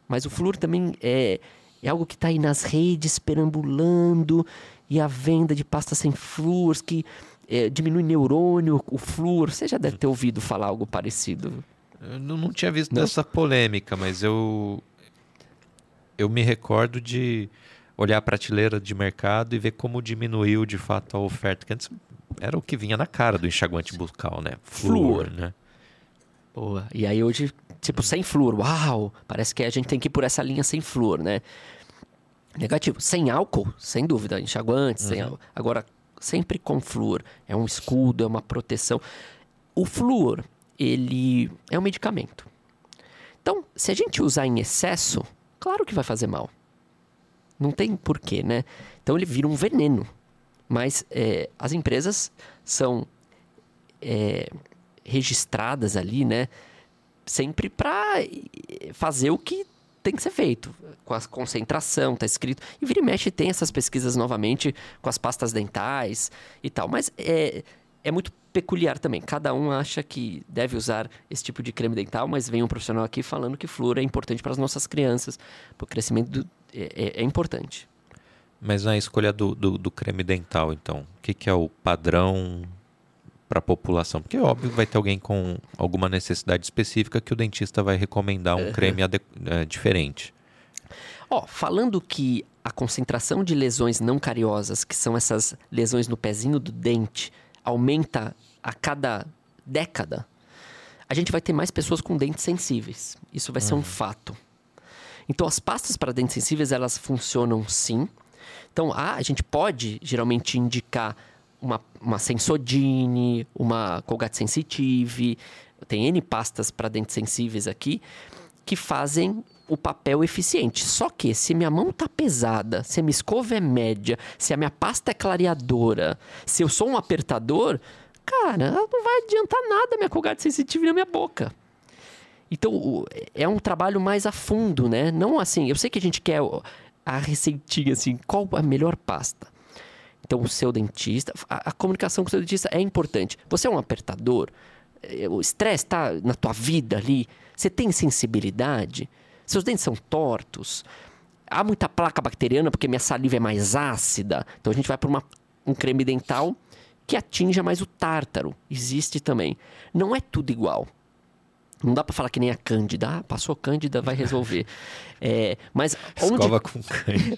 Mas o flúor também é, é algo que está aí nas redes, perambulando. E a venda de pasta sem flúor, que é, diminui neurônio, o flúor. Você já deve ter ouvido falar algo parecido. Eu não tinha visto não. dessa polêmica, mas eu, eu me recordo de olhar a prateleira de mercado e ver como diminuiu de fato a oferta. Que antes era o que vinha na cara do enxaguante bucal, né? Flúor, né? Boa. E aí hoje, tipo, sem flúor. Uau! Parece que a gente tem que ir por essa linha sem flúor, né? Negativo. Sem álcool, sem dúvida. Enxaguante, uhum. sem álcool. Agora, sempre com flúor. É um escudo, é uma proteção. O flúor... ele é um medicamento. Então, se a gente usar em excesso, claro que vai fazer mal. Não tem porquê, né? Então, ele vira um veneno. Mas é, as empresas são é, registradas ali, né? Sempre para fazer o que tem que ser feito. Com a concentração, tá escrito. E vira e mexe tem essas pesquisas novamente com as pastas dentais e tal. Mas é, é muito... peculiar também. Cada um acha que deve usar esse tipo de creme dental, mas vem um profissional aqui falando que flúor é importante para as nossas crianças, para o crescimento do, é, é importante. Mas na escolha do, do, do creme dental, então, o que, que é o padrão para a população? Porque, óbvio, vai ter alguém com alguma necessidade específica que o dentista vai recomendar um uhum. creme adequ... é, diferente. Ó, falando que a concentração de lesões não cariosas, que são essas lesões no pezinho do dente, aumenta a cada década, a gente vai ter mais pessoas com dentes sensíveis. Isso vai uhum. ser um fato. Então, as pastas para dentes sensíveis, elas funcionam sim. Então, a, a gente pode, geralmente, indicar uma, uma Sensodyne, uma Colgate Sensitive. Tem N pastas para dentes sensíveis aqui que fazem o papel eficiente. Só que se minha mão tá pesada, se a minha escova é média, se a minha pasta é clareadora, se eu sou um apertador, cara, não vai adiantar nada minha Colgate Sensitive na minha boca. Então, é um trabalho mais a fundo, né? Não assim, eu sei que a gente quer a receitinha, assim, qual a melhor pasta. Então, o seu dentista, a, a comunicação com o seu dentista é importante. Você é um apertador? O estresse tá na tua vida ali? Você tem sensibilidade? Seus dentes são tortos? Há muita placa bacteriana porque minha saliva é mais ácida? Então, a gente vai para uma, um creme dental que atinja mais o tártaro. Existe também. Não é tudo igual. Não dá pra falar que nem a Cândida. Ah, passou Cândida, vai resolver. É, mas onde... Escova com Cândida.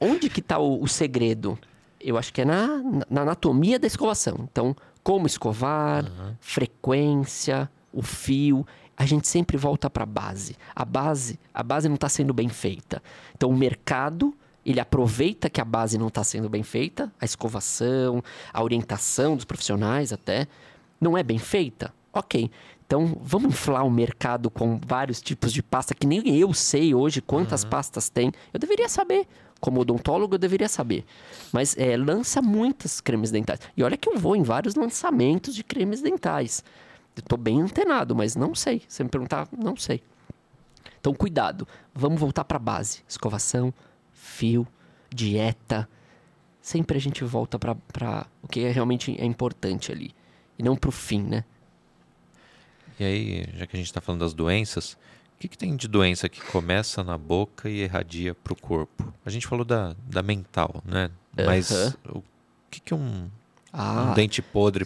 Onde que tá o, o segredo? Eu acho que é na, na anatomia da escovação. Então, como escovar, uhum. frequência, o fio. A gente sempre volta pra base. A base, a base não tá sendo bem feita. Então, o mercado... ele aproveita que a base não está sendo bem feita, a escovação, a orientação dos profissionais até, não é bem feita. Ok, então vamos inflar o mercado com vários tipos de pasta, que nem eu sei hoje quantas uhum. pastas tem. Eu deveria saber, como odontólogo eu deveria saber. Mas é, lança muitas cremes dentais. E olha que eu vou em vários lançamentos de cremes dentais. Eu estou bem antenado, mas não sei. Se você me perguntar, não sei. Então cuidado, vamos voltar para a base. Escovação, fio, dieta, sempre a gente volta para o que realmente é importante ali, e não para o fim, né? E aí, já que a gente está falando das doenças, o que, que tem de doença que começa na boca e irradia para o corpo? A gente falou da, da mental, né? Mas uh-huh. o que, que um, ah, um dente podre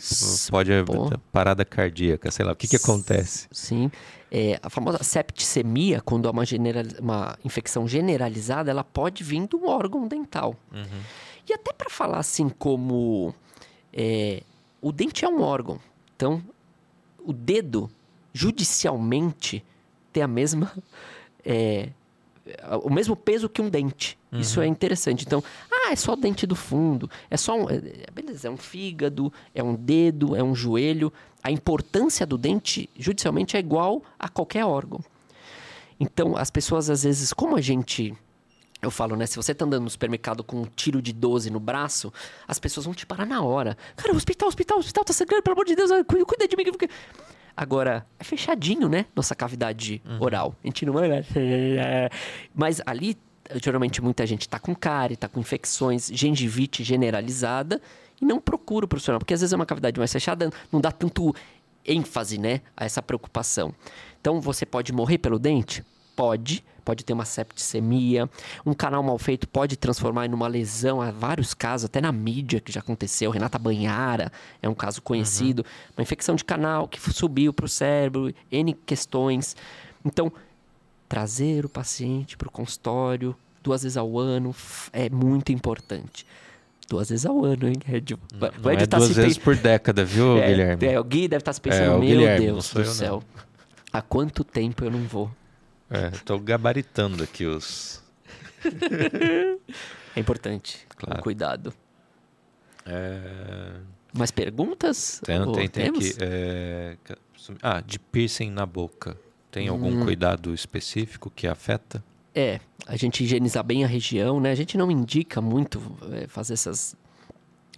pode... Bom. Parada cardíaca, sei lá, o que, que acontece? Sim. É, a famosa septicemia, quando há uma, general, uma infecção generalizada, ela pode vir do órgão dental. Uhum. E até para falar assim como... É, o dente é um órgão. Então, o dedo, judicialmente, tem a mesma... É, o mesmo peso que um dente. Uhum. Isso é interessante. Então, ah, é só dente do fundo. É só um... É, beleza, é um fígado, é um dedo, é um joelho... A importância do dente, judicialmente, é igual a qualquer órgão. Então, as pessoas, às vezes, como a gente... Eu falo, né? Se você tá andando no supermercado com um tiro de doze no braço, as pessoas vão te parar na hora. Cara, hospital, hospital, hospital, tá sangrando, pelo amor de Deus, cuida de mim. Porque... Agora, é fechadinho, né? Nossa cavidade uhum. oral. A gente não... Mas ali, geralmente, muita gente tá com cárie, tá com infecções, gengivite generalizada... E não procura o profissional, porque às vezes é uma cavidade mais fechada, não dá tanto ênfase, né, a essa preocupação. Então, você pode morrer pelo dente? Pode. Pode ter uma septicemia. Um canal mal feito pode transformar em uma lesão. Há vários casos, até na mídia, que já aconteceu. Renata Banhara é um caso conhecido. Uhum. Uma infecção de canal que subiu para o cérebro, N questões. Então, trazer o paciente para o consultório duas vezes ao ano é muito importante. Duas vezes ao ano, hein, Édio? Não, não é tá duas se vezes pe... por década, viu, é, Guilherme? É, o Gui deve estar se pensando, é, meu Guilherme, Deus do céu, não. Há quanto tempo eu não vou? É, estou gabaritando aqui os... É importante, claro. Com cuidado. É... Mais perguntas? Tem, ou tem, tem aqui. É... Ah, de piercing na boca. Tem algum hum. cuidado específico que afeta? É, a gente higienizar bem a região, né? A gente não indica muito é, fazer essas,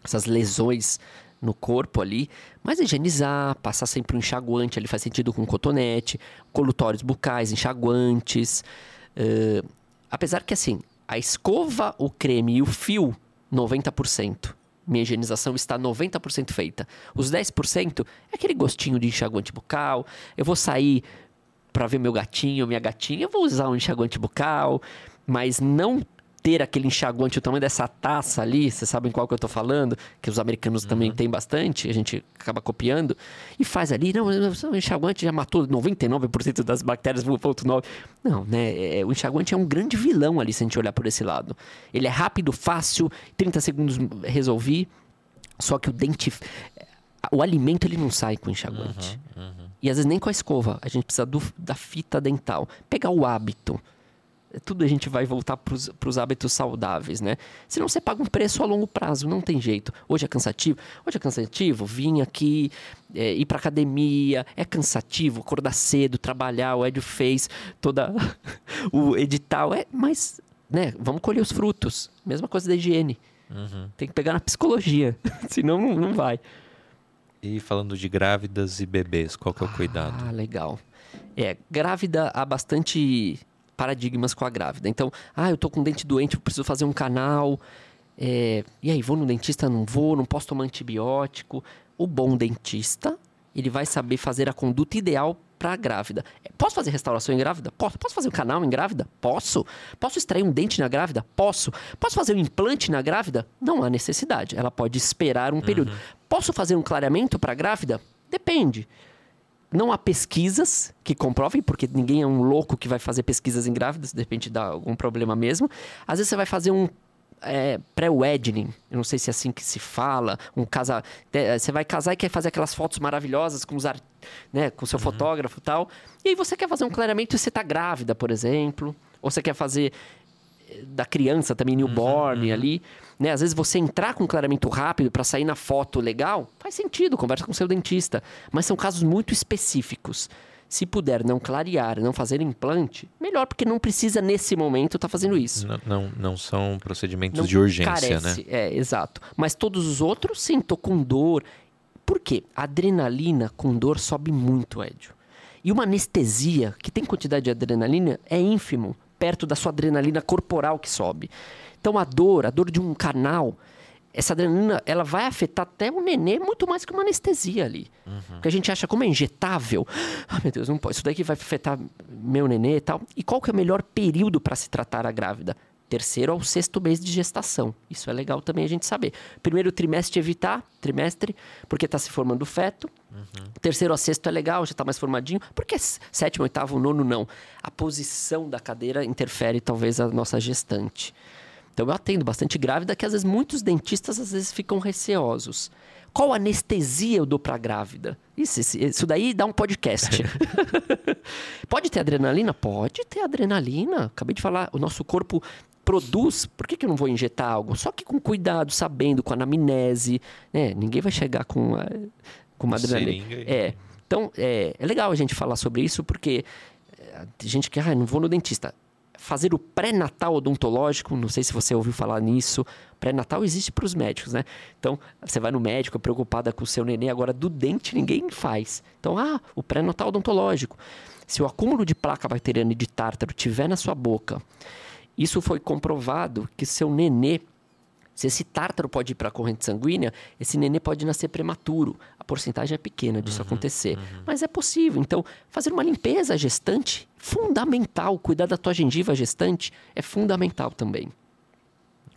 essas lesões no corpo ali, mas higienizar, passar sempre um enxaguante, ali faz sentido com cotonete, colutórios bucais, enxaguantes. Uh, apesar que, assim, a escova, o creme e o fio, noventa por cento. Minha higienização está noventa por cento feita. Os dez por cento é aquele gostinho de enxaguante bucal, eu vou sair... para ver meu gatinho, minha gatinha, eu vou usar um enxaguante bucal, mas não ter aquele enxaguante, o tamanho dessa taça ali, vocês sabem qual que eu tô falando, que os americanos uhum. também têm bastante, a gente acaba copiando, e faz ali, não, o enxaguante já matou noventa e nove por cento das bactérias, um vírgula nove por cento. Não, né, o enxaguante é um grande vilão ali, se a gente olhar por esse lado. Ele é rápido, fácil, trinta segundos resolvi, só que o dente... o alimento ele não sai com enxaguante. Uhum, uhum. E às vezes nem com a escova. A gente precisa do, da fita dental. Pegar o hábito. Tudo a gente vai voltar para os hábitos saudáveis, né? Senão você paga um preço a longo prazo, não tem jeito. Hoje é cansativo. Hoje é cansativo vir aqui, é, ir para academia. É cansativo acordar cedo, trabalhar. O Édio fez toda o edital. É, mas, né, vamos colher os frutos. Mesma coisa da higiene. Uhum. Tem que pegar na psicologia, senão não, não vai. E falando de grávidas e bebês, qual que é o ah, cuidado? Ah, legal. É, grávida há bastante paradigmas com a grávida. Então, ah, eu tô com dente doente, eu preciso fazer um canal. É, e aí, vou no dentista? Não vou, não posso tomar antibiótico. O bom dentista, ele vai saber fazer a conduta ideal para a grávida. Posso fazer restauração em grávida? Posso. Posso fazer um canal em grávida? Posso. Posso extrair um dente na grávida? Posso. Posso fazer um implante na grávida? Não há necessidade. Ela pode esperar um período. Uhum. Posso fazer um clareamento para a grávida? Depende. Não há pesquisas que comprovem, porque ninguém é um louco que vai fazer pesquisas em grávidas, de repente dá algum problema mesmo. Às vezes você vai fazer um é, pré-wedding, eu não sei se é assim que se fala, um casa, você vai casar e quer fazer aquelas fotos maravilhosas com os art... né, com o seu uhum. fotógrafo e tal. E aí você quer fazer um clareamento e você está grávida, por exemplo. Ou você quer fazer da criança também, newborn uhum. ali. Né? Às vezes você entrar com um clareamento rápido para sair na foto legal, faz sentido, conversa com o seu dentista. Mas são casos muito específicos. Se puder não clarear, não fazer implante, melhor, porque não precisa nesse momento estar tá fazendo isso. Não, não, não são procedimentos não de urgência, carece, né? É, exato. Mas todos os outros, sim, tô com dor. Por quê? A adrenalina com dor sobe muito, Édio. E uma anestesia, que tem quantidade de adrenalina, é ínfimo, perto da sua adrenalina corporal que sobe. Então, a dor, a dor de um canal, essa adrenalina, ela vai afetar até o nenê muito mais que uma anestesia ali. Uhum. Porque a gente acha, como é injetável, ah, meu Deus, não pode, isso daqui vai afetar meu nenê e tal. E qual que é o melhor período para se tratar a grávida? Terceiro ao sexto mês de gestação. Isso é legal também a gente saber. Primeiro trimestre evitar, trimestre, porque está se formando o feto. Uhum. Terceiro a sexto é legal, já está mais formadinho. Porque sétimo, oitavo, nono não. A posição da cadeira interfere talvez a nossa gestante. Então eu atendo bastante grávida, que às vezes muitos dentistas às vezes ficam receosos. Qual anestesia eu dou para a grávida? Isso, isso, isso daí dá um podcast. Pode ter adrenalina? Pode ter adrenalina. Acabei de falar, o nosso corpo produz, por que que eu não vou injetar algo? Só que com cuidado, sabendo, com anamnese, né? Ninguém vai chegar com uma, com uma adrenalina. É. Então, é, é legal a gente falar sobre isso, porque tem gente que, ah, não vou no dentista. Fazer o pré-natal odontológico, não sei se você ouviu falar nisso, pré-natal existe para os médicos, né? Então, você vai no médico, é preocupada com o seu neném, agora do dente ninguém faz. Então, ah, o pré-natal odontológico. Se o acúmulo de placa bacteriana e de tártaro tiver na sua boca... Isso foi comprovado que seu nenê, se esse tártaro pode ir para a corrente sanguínea, esse nenê pode nascer prematuro. A porcentagem é pequena disso uhum, acontecer, uhum. mas é possível. Então, fazer uma limpeza gestante, fundamental. Cuidar da tua gengiva gestante é fundamental também.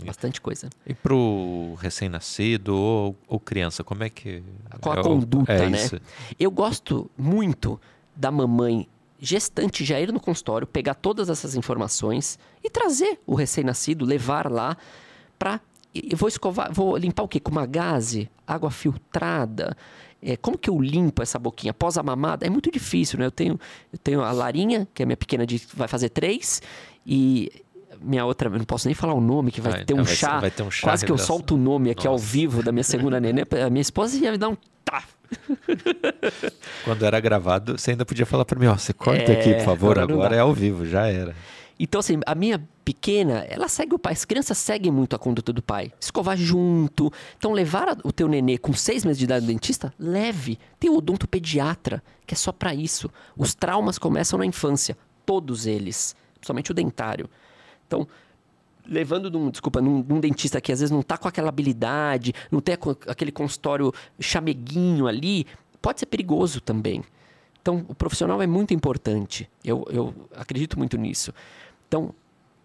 Bastante coisa. E para o recém-nascido ou, ou criança, como é que... Qual a é, conduta, é né? Isso. Eu gosto muito da mamãe gestante já ir no consultório, pegar todas essas informações e trazer o recém-nascido, levar lá para... Vou escovar, vou limpar o quê? Com uma gaze, água filtrada. É, como que eu limpo essa boquinha? Após a mamada, é muito difícil, né? Eu tenho, eu tenho a Larinha, que é minha pequena, de, vai fazer três, e minha outra, eu não posso nem falar o nome, que vai, vai, ter, um vai, chá, vai ter um chá. Quase que eu solto o nome aqui. Nossa. Ao vivo da minha segunda neném. A minha esposa ia me dar um... Tá. Quando era gravado, você ainda podia falar para mim, ó, você corta é, aqui, por favor, agora é ao vivo, já era. Então, assim, a minha pequena, ela segue o pai. As crianças seguem muito a conduta do pai. Escovar junto. Então, levar o teu nenê com seis meses de idade no dentista, leve. Tem o odontopediatra, que é só para isso. Os traumas começam na infância, todos eles, principalmente o dentário. Então... Levando, num, desculpa, num, num dentista que às vezes não está com aquela habilidade, não tem aquele consultório chameguinho ali, pode ser perigoso também. Então, o profissional é muito importante. Eu, eu acredito muito nisso. Então,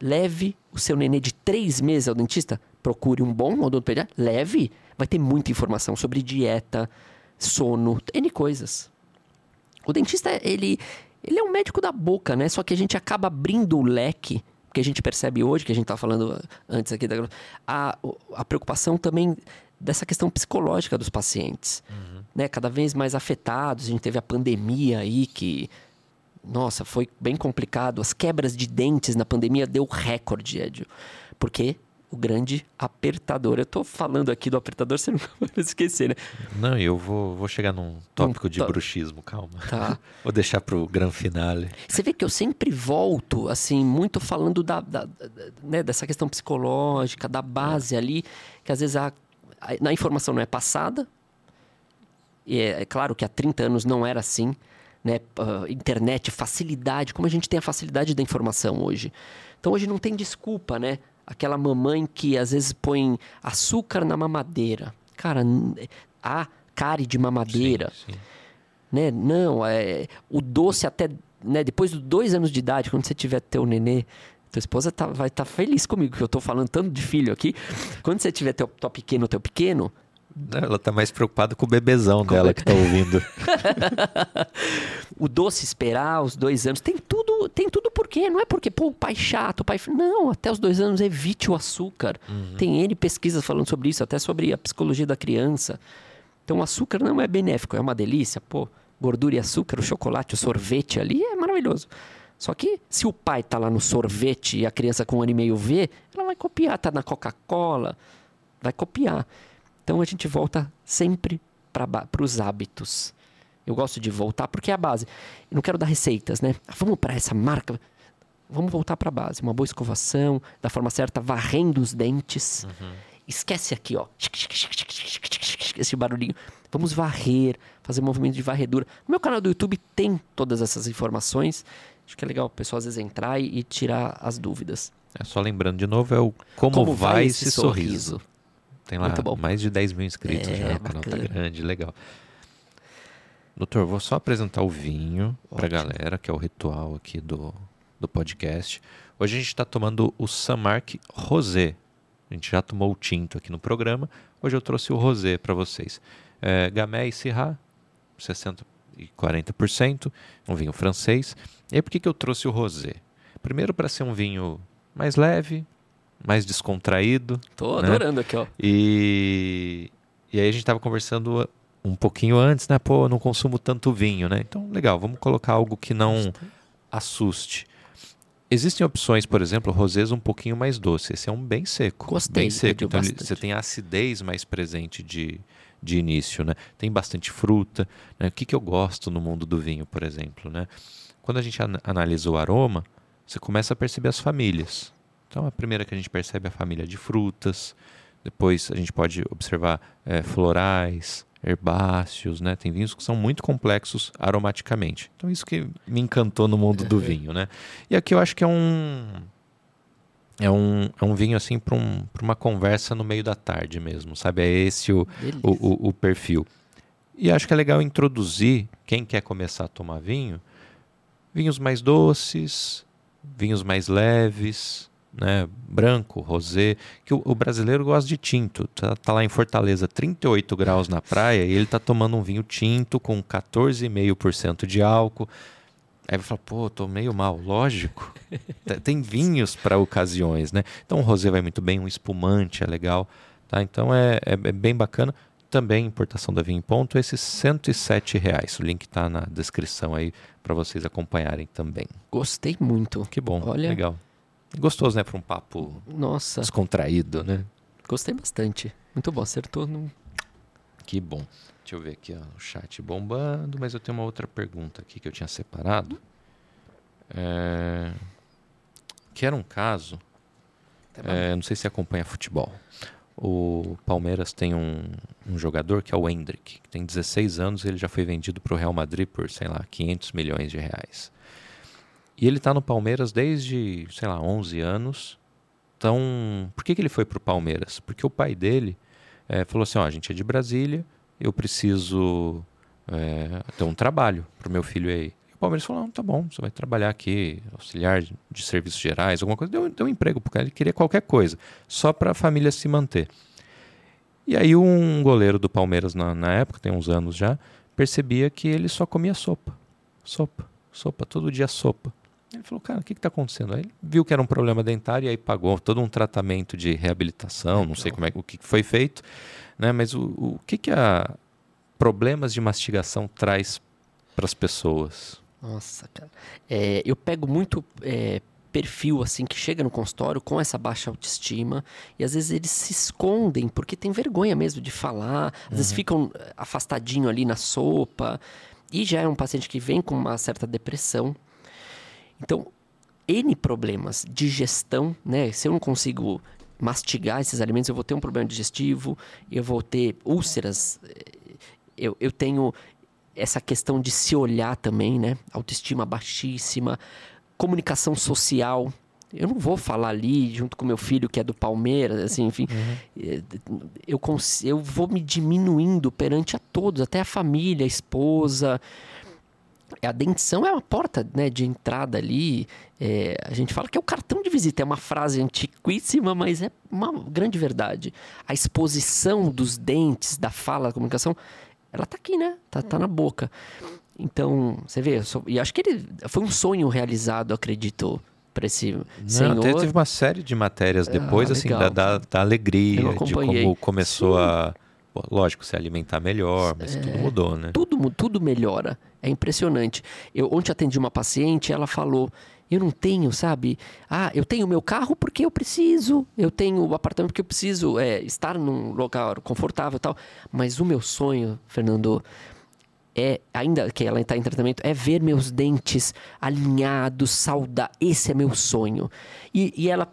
leve o seu nenê de três meses ao dentista, procure um bom odontopediatra, leve. Vai ter muita informação sobre dieta, sono, N coisas. O dentista, ele, ele é um médico da boca, né? Só que a gente acaba abrindo o leque. Que a gente percebe hoje, que a gente estava falando antes aqui, da, a, a preocupação também dessa questão psicológica dos pacientes. Uhum. né, cada vez mais afetados. A gente teve a pandemia aí que... Nossa, foi bem complicado. As quebras de dentes na pandemia deu recorde, Édio. Porque o grande apertador... Eu tô falando aqui do apertador, você nunca vai esquecer, né? Não, eu vou, vou chegar num tópico um de to... bruxismo, calma. Tá. Vou deixar pro gran finale. Você vê que eu sempre volto, assim, muito falando da, da, da, né, dessa questão psicológica, da base ali, que às vezes a, a, a informação não é passada. E é, é claro que há trinta anos não era assim. Né, uh, internet, facilidade, como a gente tem a facilidade da informação hoje. Então, hoje não tem desculpa, né? Aquela mamãe que, às vezes, põe açúcar na mamadeira. Cara, há cárie de mamadeira. Sim, sim. Né? Não, é, o doce até... Né, depois dos dois anos de idade, quando você tiver teu nenê... Tua esposa tá, vai estar tá feliz comigo, que eu tô falando tanto de filho aqui. Quando você tiver teu, teu pequeno, teu pequeno... Ela tá mais preocupada com o bebezão com dela be... que tá ouvindo. O doce esperar os dois anos. Tem tudo, tem tudo por quê? Não é porque, pô, o pai chato, o pai... Não, até os dois anos evite o açúcar. Uhum. Tem N pesquisas falando sobre isso, até sobre a psicologia da criança. Então, o açúcar não é benéfico, é uma delícia. Pô, gordura e açúcar, o chocolate, o sorvete ali é maravilhoso. Só que se o pai tá lá no sorvete e a criança com um ano e meio vê, ela vai copiar. Tá na Coca-Cola, vai copiar. Então, a gente volta sempre para os hábitos. Eu gosto de voltar porque é a base. Eu não quero dar receitas, né? Vamos para essa marca. Vamos voltar para a base. Uma boa escovação, da forma certa, varrendo os dentes. Uhum. Esquece aqui, ó. Esse barulhinho. Vamos varrer, fazer movimento de varredura. No meu canal do YouTube tem todas essas informações. Acho que é legal o pessoal, às vezes, entrar e tirar as dúvidas. É só lembrando de novo, é o Como, Como vai, vai esse sorriso. sorriso. Tem lá mais de dez mil inscritos é, já, o canal tá grande, legal. Doutor, vou só apresentar o vinho para a galera, que é o ritual aqui do, do podcast. Hoje a gente está tomando o Saint Marc Rosé. A gente já tomou o tinto aqui no programa, hoje eu trouxe o Rosé para vocês. É, Gamay Sirah, sessenta e quarenta por cento, um vinho francês. E aí por que, que eu trouxe o Rosé? Primeiro para ser um vinho mais leve, mais descontraído. Tô adorando, né? Aqui, ó. E... e aí a gente tava conversando um pouquinho antes, né? Pô, eu não consumo tanto vinho, né? Então, legal, vamos colocar algo que não assuste. Existem opções, por exemplo, rosés um pouquinho mais doce. Esse é um bem seco. Gostei. Bem seco. Então, bastante. Você tem a acidez mais presente de, de início, né? Tem bastante fruta, né? O que, que eu gosto no mundo do vinho, por exemplo, né? Quando a gente an- analisa o aroma, você começa a perceber as famílias. Então, a primeira que a gente percebe é a família de frutas. Depois, a gente pode observar é, florais, herbáceos, né? Tem vinhos que são muito complexos aromaticamente. Então, isso que me encantou no mundo do vinho, né? E aqui eu acho que é um... É um, é um vinho, assim, para um, para uma conversa no meio da tarde mesmo, sabe? É esse o, o, o, o perfil. E acho que é legal introduzir, quem quer começar a tomar vinho, vinhos mais doces, vinhos mais leves... Né, branco, rosé, que o, o brasileiro gosta de tinto. Tá, tá lá em Fortaleza, trinta e oito graus na praia, e ele tá tomando um vinho tinto com quatorze vírgula cinco por cento de álcool. Aí vai falar, pô, tô meio mal. Lógico. Tem vinhos para ocasiões, né? Então, o rosé vai muito bem, um espumante é legal. Tá? Então, é, é, é bem bacana. Também, importação da Vinho Ponto, esses cento e sete reais. O link tá na descrição aí para vocês acompanharem também. Gostei muito. Que bom. Olha... Legal. Gostoso, né? Para um papo Nossa. descontraído, né? Gostei bastante. Muito bom, acertou. No... Que bom. Deixa eu ver aqui, ó, o chat bombando, mas eu tenho uma outra pergunta aqui que eu tinha separado. É... Que era um caso... É, não sei se você acompanha futebol. O Palmeiras tem um, um jogador que é o Endrick, que tem dezesseis anos, ele já foi vendido para o Real Madrid por, sei lá, quinhentos milhões de reais. E ele está no Palmeiras desde, sei lá, onze anos. Então, por que, que ele foi para o Palmeiras? Porque o pai dele é, falou assim, ó, a gente é de Brasília, eu preciso é, ter um trabalho para o meu filho aí. E o Palmeiras falou, não, tá bom, você vai trabalhar aqui, auxiliar de, de serviços gerais, alguma coisa. Deu, deu um emprego para o cara, ele queria qualquer coisa, só para a família se manter. E aí um goleiro do Palmeiras na, na época, tem uns anos já, percebia que ele só comia sopa, sopa, sopa, todo dia sopa. Ele falou, cara, o que está acontecendo? Aí ele viu que era um problema dentário e aí pagou todo um tratamento de reabilitação, não sei como é, o que foi feito, né? Mas o, o que, que a, problemas de mastigação traz para as pessoas? Nossa, cara. É, eu pego muito é, perfil assim que chega no consultório com essa baixa autoestima e às vezes eles se escondem porque tem vergonha mesmo de falar. Às uhum. vezes ficam afastadinho ali na sopa e já é um paciente que vem com uma certa depressão. Então, N problemas de digestão, né? Se eu não consigo mastigar esses alimentos, eu vou ter um problema digestivo, eu vou ter úlceras, eu, eu tenho essa questão de se olhar também, né? Autoestima baixíssima, comunicação social. Eu não vou falar ali junto com meu filho que é do Palmeiras, assim, enfim. Uhum. Eu, cons- eu vou me diminuindo perante a todos, até a família, a esposa. A dentição é uma porta, né, de entrada ali. É, a gente fala que é o cartão de visita. É uma frase antiquíssima, mas é uma grande verdade. A exposição dos dentes, da fala, da comunicação, ela tá aqui, né? Tá, tá na boca. Então, você vê. Eu sou, e acho que ele foi um sonho realizado, acredito, para esse Não, senhor. Teve uma série de matérias depois, ah, assim, da, da, da alegria, de como começou Sim. a... Lógico, se alimentar melhor, mas é, tudo mudou, né? Tudo, tudo melhora. É impressionante. Eu ontem atendi uma paciente, ela falou, eu não tenho, sabe? Ah, eu tenho meu carro porque eu preciso. Eu tenho o apartamento porque eu preciso é, estar num lugar confortável e tal. Mas o meu sonho, Fernando, é, ainda que ela está em tratamento, é ver meus dentes alinhados, saudáveis. Esse é meu sonho. E, e ela...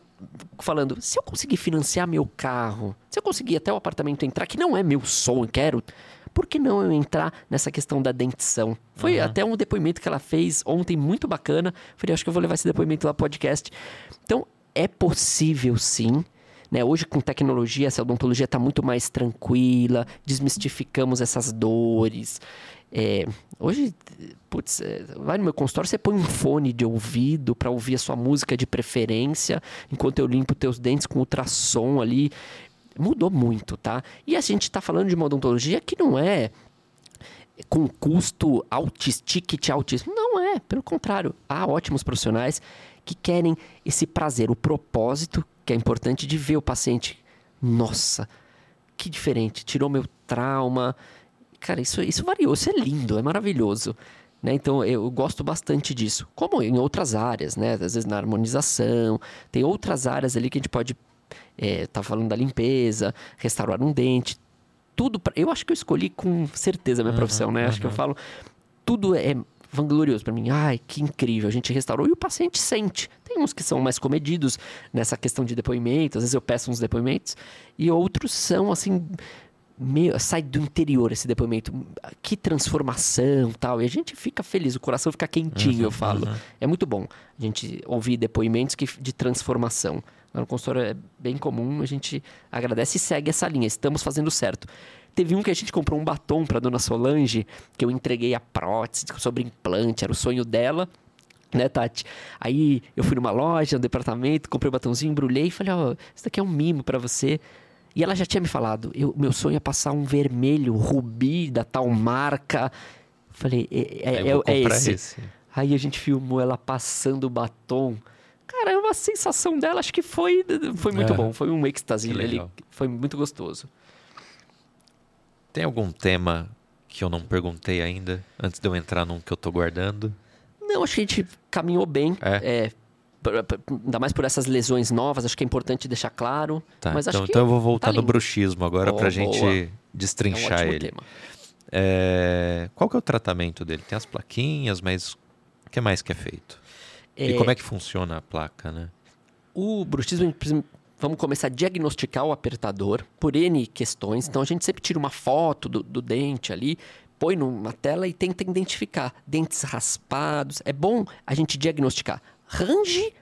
falando, se eu conseguir financiar meu carro, se eu conseguir até o apartamento entrar, que não é meu sonho, quero, por que não eu entrar nessa questão da dentição? Foi uhum. até um depoimento que ela fez ontem, muito bacana. Falei, acho que eu vou levar esse depoimento lá pro podcast. Então, é possível sim, né? Hoje com tecnologia, essa odontologia está muito mais tranquila, desmistificamos essas dores. É, hoje, putz, vai no meu consultório, você põe um fone de ouvido para ouvir a sua música de preferência, enquanto eu limpo teus dentes com ultrassom ali. Mudou muito, tá? E a gente tá falando de uma odontologia que não é com custo altíssimo, altíssimo. Não é, pelo contrário. Há ótimos profissionais que querem esse prazer, o propósito, que é importante, de ver o paciente. Nossa, que diferente, tirou meu trauma... Cara, isso, isso variou, isso é lindo, é maravilhoso, né? Então, eu gosto bastante disso. Como em outras áreas, né? Às vezes na harmonização, tem outras áreas ali que a gente pode... É, tá falando da limpeza, restaurar um dente, tudo... Pra, eu acho que eu escolhi com certeza a minha uhum, profissão, né? Uhum. Acho que eu falo... Tudo é vanglorioso para mim. Ai, que incrível, a gente restaurou e o paciente sente. Tem uns que são mais comedidos nessa questão de depoimento, às vezes eu peço uns depoimentos, e outros são, assim... Meu, sai do interior esse depoimento, que transformação, tal, e a gente fica feliz, o coração fica quentinho, uhum, eu falo. Uhum. É muito bom a gente ouvir depoimentos que, de transformação. No consultório é bem comum, a gente agradece e segue essa linha, estamos fazendo certo. Teve um que a gente comprou um batom para Dona Solange, que eu entreguei a prótese sobre implante, era o sonho dela, né, Tati? Aí eu fui numa loja, no departamento, comprei o batomzinho, embrulhei e falei, ó, oh, isso daqui é um mimo para você. E ela já tinha me falado, eu, meu sonho é passar um vermelho rubi da tal marca. Falei, é, é, é, é esse. esse. Aí a gente filmou ela passando o batom. Cara, é uma sensação dela, acho que foi, foi muito é. bom. Foi um êxtase ali, foi muito gostoso. Tem algum tema que eu não perguntei ainda, antes de eu entrar num que eu tô guardando? Não, acho que a gente caminhou bem. É. é Ainda mais por essas lesões novas, acho que é importante deixar claro. Tá, mas acho então, que então eu vou voltar tá no bruxismo agora, oh, para a gente boa. destrinchar é um ele. Tema. É... Qual que é o tratamento dele? Tem as plaquinhas, mas o que mais que é feito? É... E como é que funciona a placa, né? O bruxismo, vamos começar a diagnosticar o apertador por N questões. Então a gente sempre tira uma foto do, do dente ali, põe numa tela e tenta identificar dentes raspados. É bom a gente diagnosticar. Range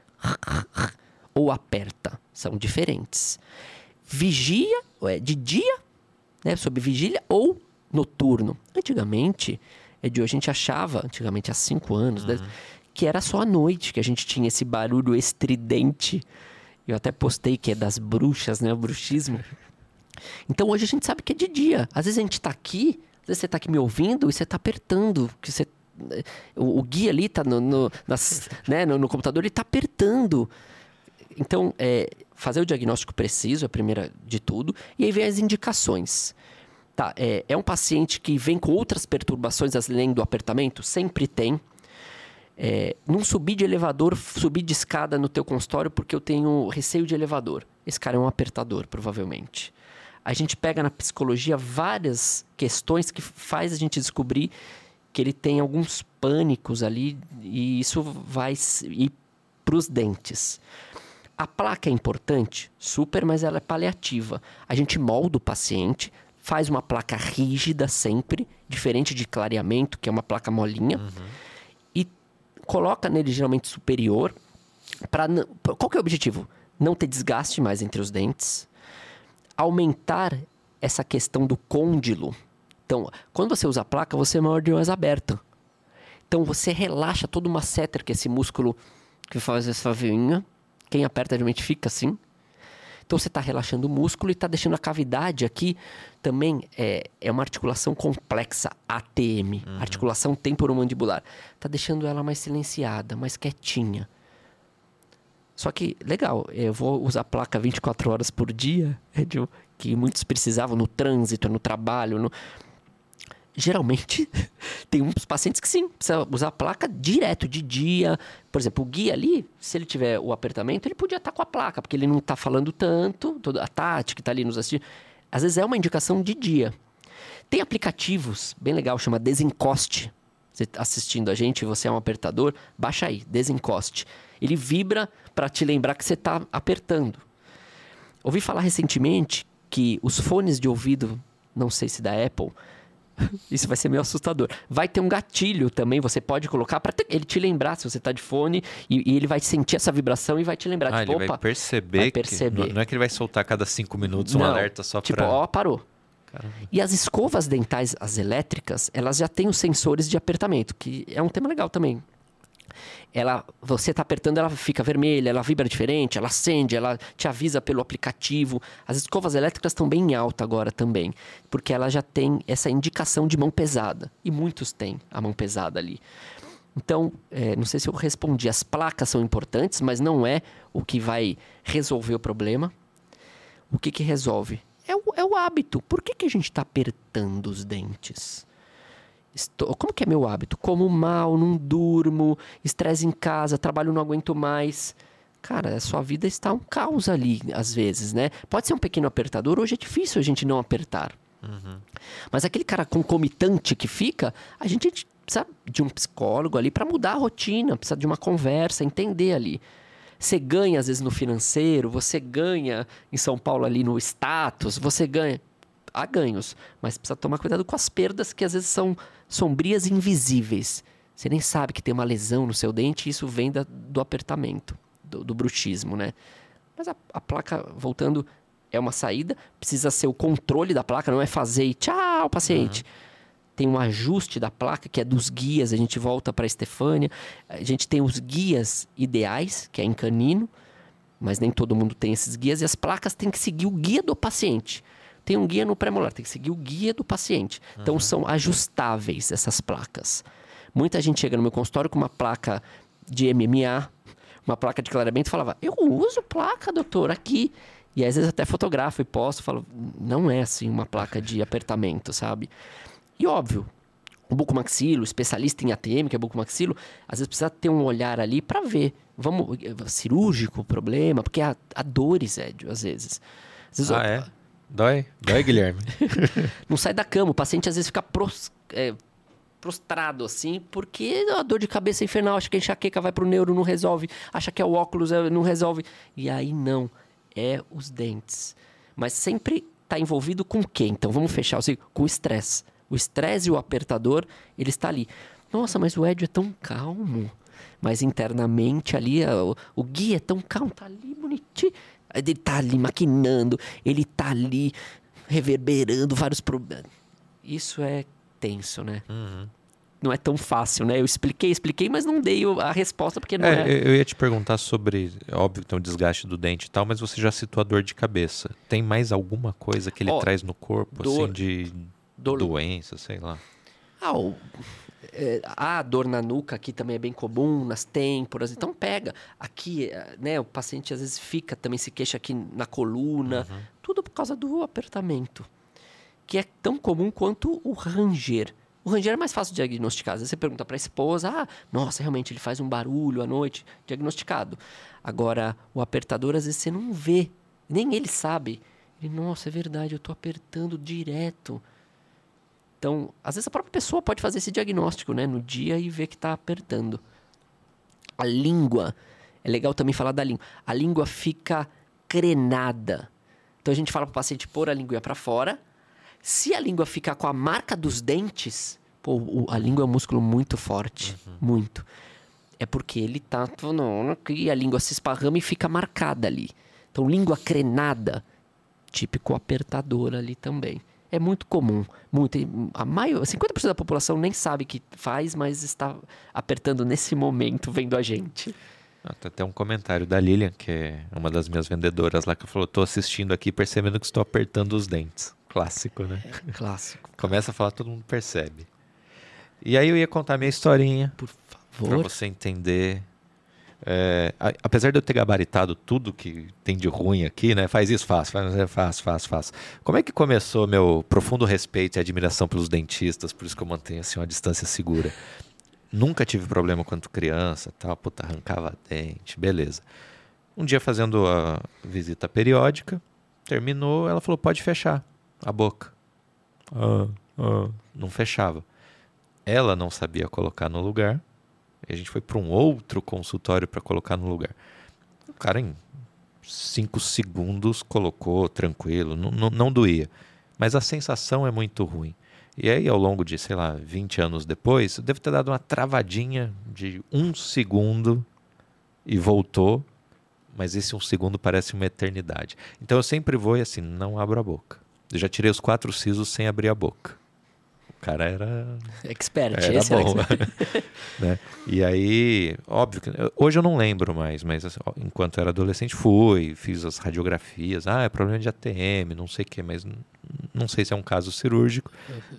ou aperta, são diferentes. Vigia, é de dia, né, sob vigília, ou noturno. Antigamente, a gente achava, antigamente há cinco anos, uhum. dez, que era só à noite que a gente tinha esse barulho estridente. Eu até postei que é das bruxas, né, o bruxismo. Então hoje a gente sabe que é de dia. Às vezes a gente tá aqui, às vezes você tá aqui me ouvindo e você tá apertando, que você O, o guia ali está no, no, né, no, no computador, ele está apertando. Então, é, fazer o diagnóstico preciso é a primeira de tudo. E aí vem as indicações. Tá, é, é um paciente que vem com outras perturbações além do apertamento? Sempre tem. É, não subir de elevador, subir de escada no teu consultório porque eu tenho receio de elevador. Esse cara é um apertador, provavelmente. A gente pega na psicologia várias questões que faz a gente descobrir que ele tem alguns pânicos ali e isso vai ir para os dentes. A placa é importante? Super, mas ela é paliativa. A gente molda o paciente, faz uma placa rígida sempre, diferente de clareamento, que é uma placa molinha, uhum. e coloca nele geralmente superior. Pra, qual que é o objetivo? Não ter desgaste mais entre os dentes. Aumentar essa questão do côndilo. Então, quando você usa a placa, você é maior de olhos aberto. Então, você relaxa todo o masseter, que é esse músculo que faz essa veinha. Quem aperta geralmente fica assim. Então, você está relaxando o músculo e está deixando a cavidade aqui. Também é, é uma articulação complexa, A T M. Uhum. Articulação temporomandibular. Está deixando ela mais silenciada, mais quietinha. Só que, legal, eu vou usar a placa vinte e quatro horas por dia, que muitos precisavam no trânsito, no trabalho. No... Geralmente, tem uns pacientes que sim, precisa usar a placa direto, de dia. Por exemplo, o guia ali, se ele tiver o apertamento, ele podia estar com a placa, porque ele não está falando tanto, toda a Tati que está ali nos assistindo. Às vezes é uma indicação de dia. Tem aplicativos, bem legal, chama Desencoste. Você assistindo a gente, você é um apertador, baixa aí, Desencoste. Ele vibra para te lembrar que você está apertando. Ouvi falar recentemente que os fones de ouvido, não sei se da Apple, isso vai ser meio assustador. Vai ter um gatilho também, você pode colocar para ele te lembrar se você está de fone e, e ele vai sentir essa vibração e vai te lembrar. Ah, tipo, ele opa, vai perceber. Vai perceber. Que, não é que ele vai soltar a cada cinco minutos um não, alerta só para... Tipo, ó, parou. Caramba. E as escovas dentais, as elétricas, elas já têm os sensores de apertamento, que é um tema legal também. Ela, você está apertando, ela fica vermelha, ela vibra diferente, ela acende, ela te avisa pelo aplicativo. As escovas elétricas estão bem em alta agora também, porque ela já tem essa indicação de mão pesada. E muitos têm a mão pesada ali. Então, é, não sei se eu respondi. As placas são importantes, mas não é o que vai resolver o problema. O que, que resolve? É o, é o hábito. Por que, que a gente está apertando os dentes? Estou, como que é meu hábito? Como mal, não durmo, estresse em casa, trabalho não aguento mais. Cara, a sua vida está um caos ali, às vezes, né? Pode ser um pequeno apertador, hoje é difícil a gente não apertar. Uhum. Mas aquele cara concomitante que fica, a gente precisa de um psicólogo ali para mudar a rotina, precisa de uma conversa, entender ali. Você ganha, às vezes, no financeiro, você ganha em São Paulo ali no status, você ganha... Há ganhos, mas precisa tomar cuidado com as perdas que às vezes são sombrias e invisíveis. Você nem sabe que tem uma lesão no seu dente e isso vem da, do apertamento, do, do bruxismo, né? Mas a, a placa, voltando, é uma saída. Precisa ser o controle da placa, não é fazer e tchau, paciente. Uhum. Tem um ajuste da placa, que é dos guias. A gente volta para a Stephanie. A gente tem os guias ideais, que é em canino, mas nem todo mundo tem esses guias. E as placas têm que seguir o guia do paciente. Tem um guia no pré-molar, tem que seguir o guia do paciente. Uhum. Então, são ajustáveis essas placas. Muita gente chega no meu consultório com uma placa de M M A, uma placa de clareamento, e falava, eu uso placa, doutor, aqui. E às vezes até fotografo e posto, falo, não é assim uma placa de apertamento, sabe? E óbvio, o bucomaxilo, especialista em A T M, que é bucomaxilo, às vezes precisa ter um olhar ali para ver. Vamos, cirúrgico o problema, porque há, há dores, Édio, às vezes. Às vezes ah, é? Dói? Dói, Guilherme. Não sai da cama. O paciente, às vezes, fica pros, é, prostrado, assim, porque a dor de cabeça é infernal. Acha que a enxaqueca vai pro neuro, não resolve. Acha que é o óculos, não resolve. E aí, não. É os dentes. Mas sempre tá envolvido com o quê? Então, vamos fechar assim, com o estresse. O estresse e o apertador, ele está ali. Nossa, mas o Édio é tão calmo. Mas internamente ali, o, o guia é tão calmo. Tá ali, bonitinho. Ele tá ali maquinando, ele tá ali reverberando vários problemas. Isso é tenso, né? Uhum. Não é tão fácil, né? Eu expliquei, expliquei, mas não dei a resposta porque não é... é... Eu ia te perguntar sobre, óbvio, tem um desgaste do dente e tal, mas você já citou a dor de cabeça. Tem mais alguma coisa que ele oh, traz no corpo, dor, assim, de dor... doença, sei lá? Ah, o... É, a dor na nuca aqui também é bem comum, nas têmporas, então pega. Aqui, né, o paciente às vezes fica, também se queixa aqui na coluna, uhum. tudo por causa do apertamento. que é tão comum quanto o ranger. O ranger é mais fácil de diagnosticar. Às vezes você pergunta para a esposa, ah, nossa, realmente ele faz um barulho à noite, diagnosticado. Agora, o apertador, às vezes você não vê, nem ele sabe. Ele, nossa, é verdade, eu estou apertando direto. Então, às vezes a própria pessoa pode fazer esse diagnóstico, né, no dia e ver que está apertando. A língua, é legal também falar da língua. A língua fica crenada. Então, a gente fala para o paciente pôr a linguinha para fora. Se a língua ficar com a marca dos dentes, pô, o, a língua é um músculo muito forte, uhum. muito. É porque ele tá... E a língua se esparrama e fica marcada ali. Então, língua crenada, típico apertador ali também. É muito comum. Muito, a maior, cinquenta por cento da população nem sabe que faz, mas está apertando nesse momento, vendo a gente. Ah, tem até um comentário da Lilian, que é uma das minhas vendedoras lá, que falou, tô assistindo aqui percebendo que estou apertando os dentes. Clássico, né? É, clássico. Começa a falar, todo mundo percebe. E aí eu ia contar a minha historinha. Por favor. Pra você entender. É, a, apesar de eu ter gabaritado tudo que tem de ruim aqui, né? Faz isso, faz, faz, faz, faz, faz. Como é que começou meu profundo respeito e admiração pelos dentistas? Por isso que eu mantenho assim uma distância segura. Nunca tive problema quando criança, tal, puta, arrancava dente, beleza. Um dia fazendo a visita periódica, terminou, ela falou, pode fechar a boca. Ah, ah. Não fechava. Ela não sabia colocar no lugar. E a gente foi para um outro consultório para colocar no lugar. O cara em cinco segundos colocou tranquilo, não, não, não doía. Mas a sensação é muito ruim. E aí, ao longo de, sei lá, vinte anos depois, eu devo ter dado uma travadinha de um segundo e voltou, mas esse um segundo parece uma eternidade. Então, eu sempre vou e assim, não abro a boca. Eu já tirei os quatro sisos sem abrir a boca. O cara era... expert. Era esse bom. Era expert. Né? E aí, óbvio, que hoje eu não lembro mais, mas assim, ó, enquanto eu era adolescente, fui, fiz as radiografias. Ah, é problema de A T M, não sei o quê, mas... não sei se é um caso cirúrgico,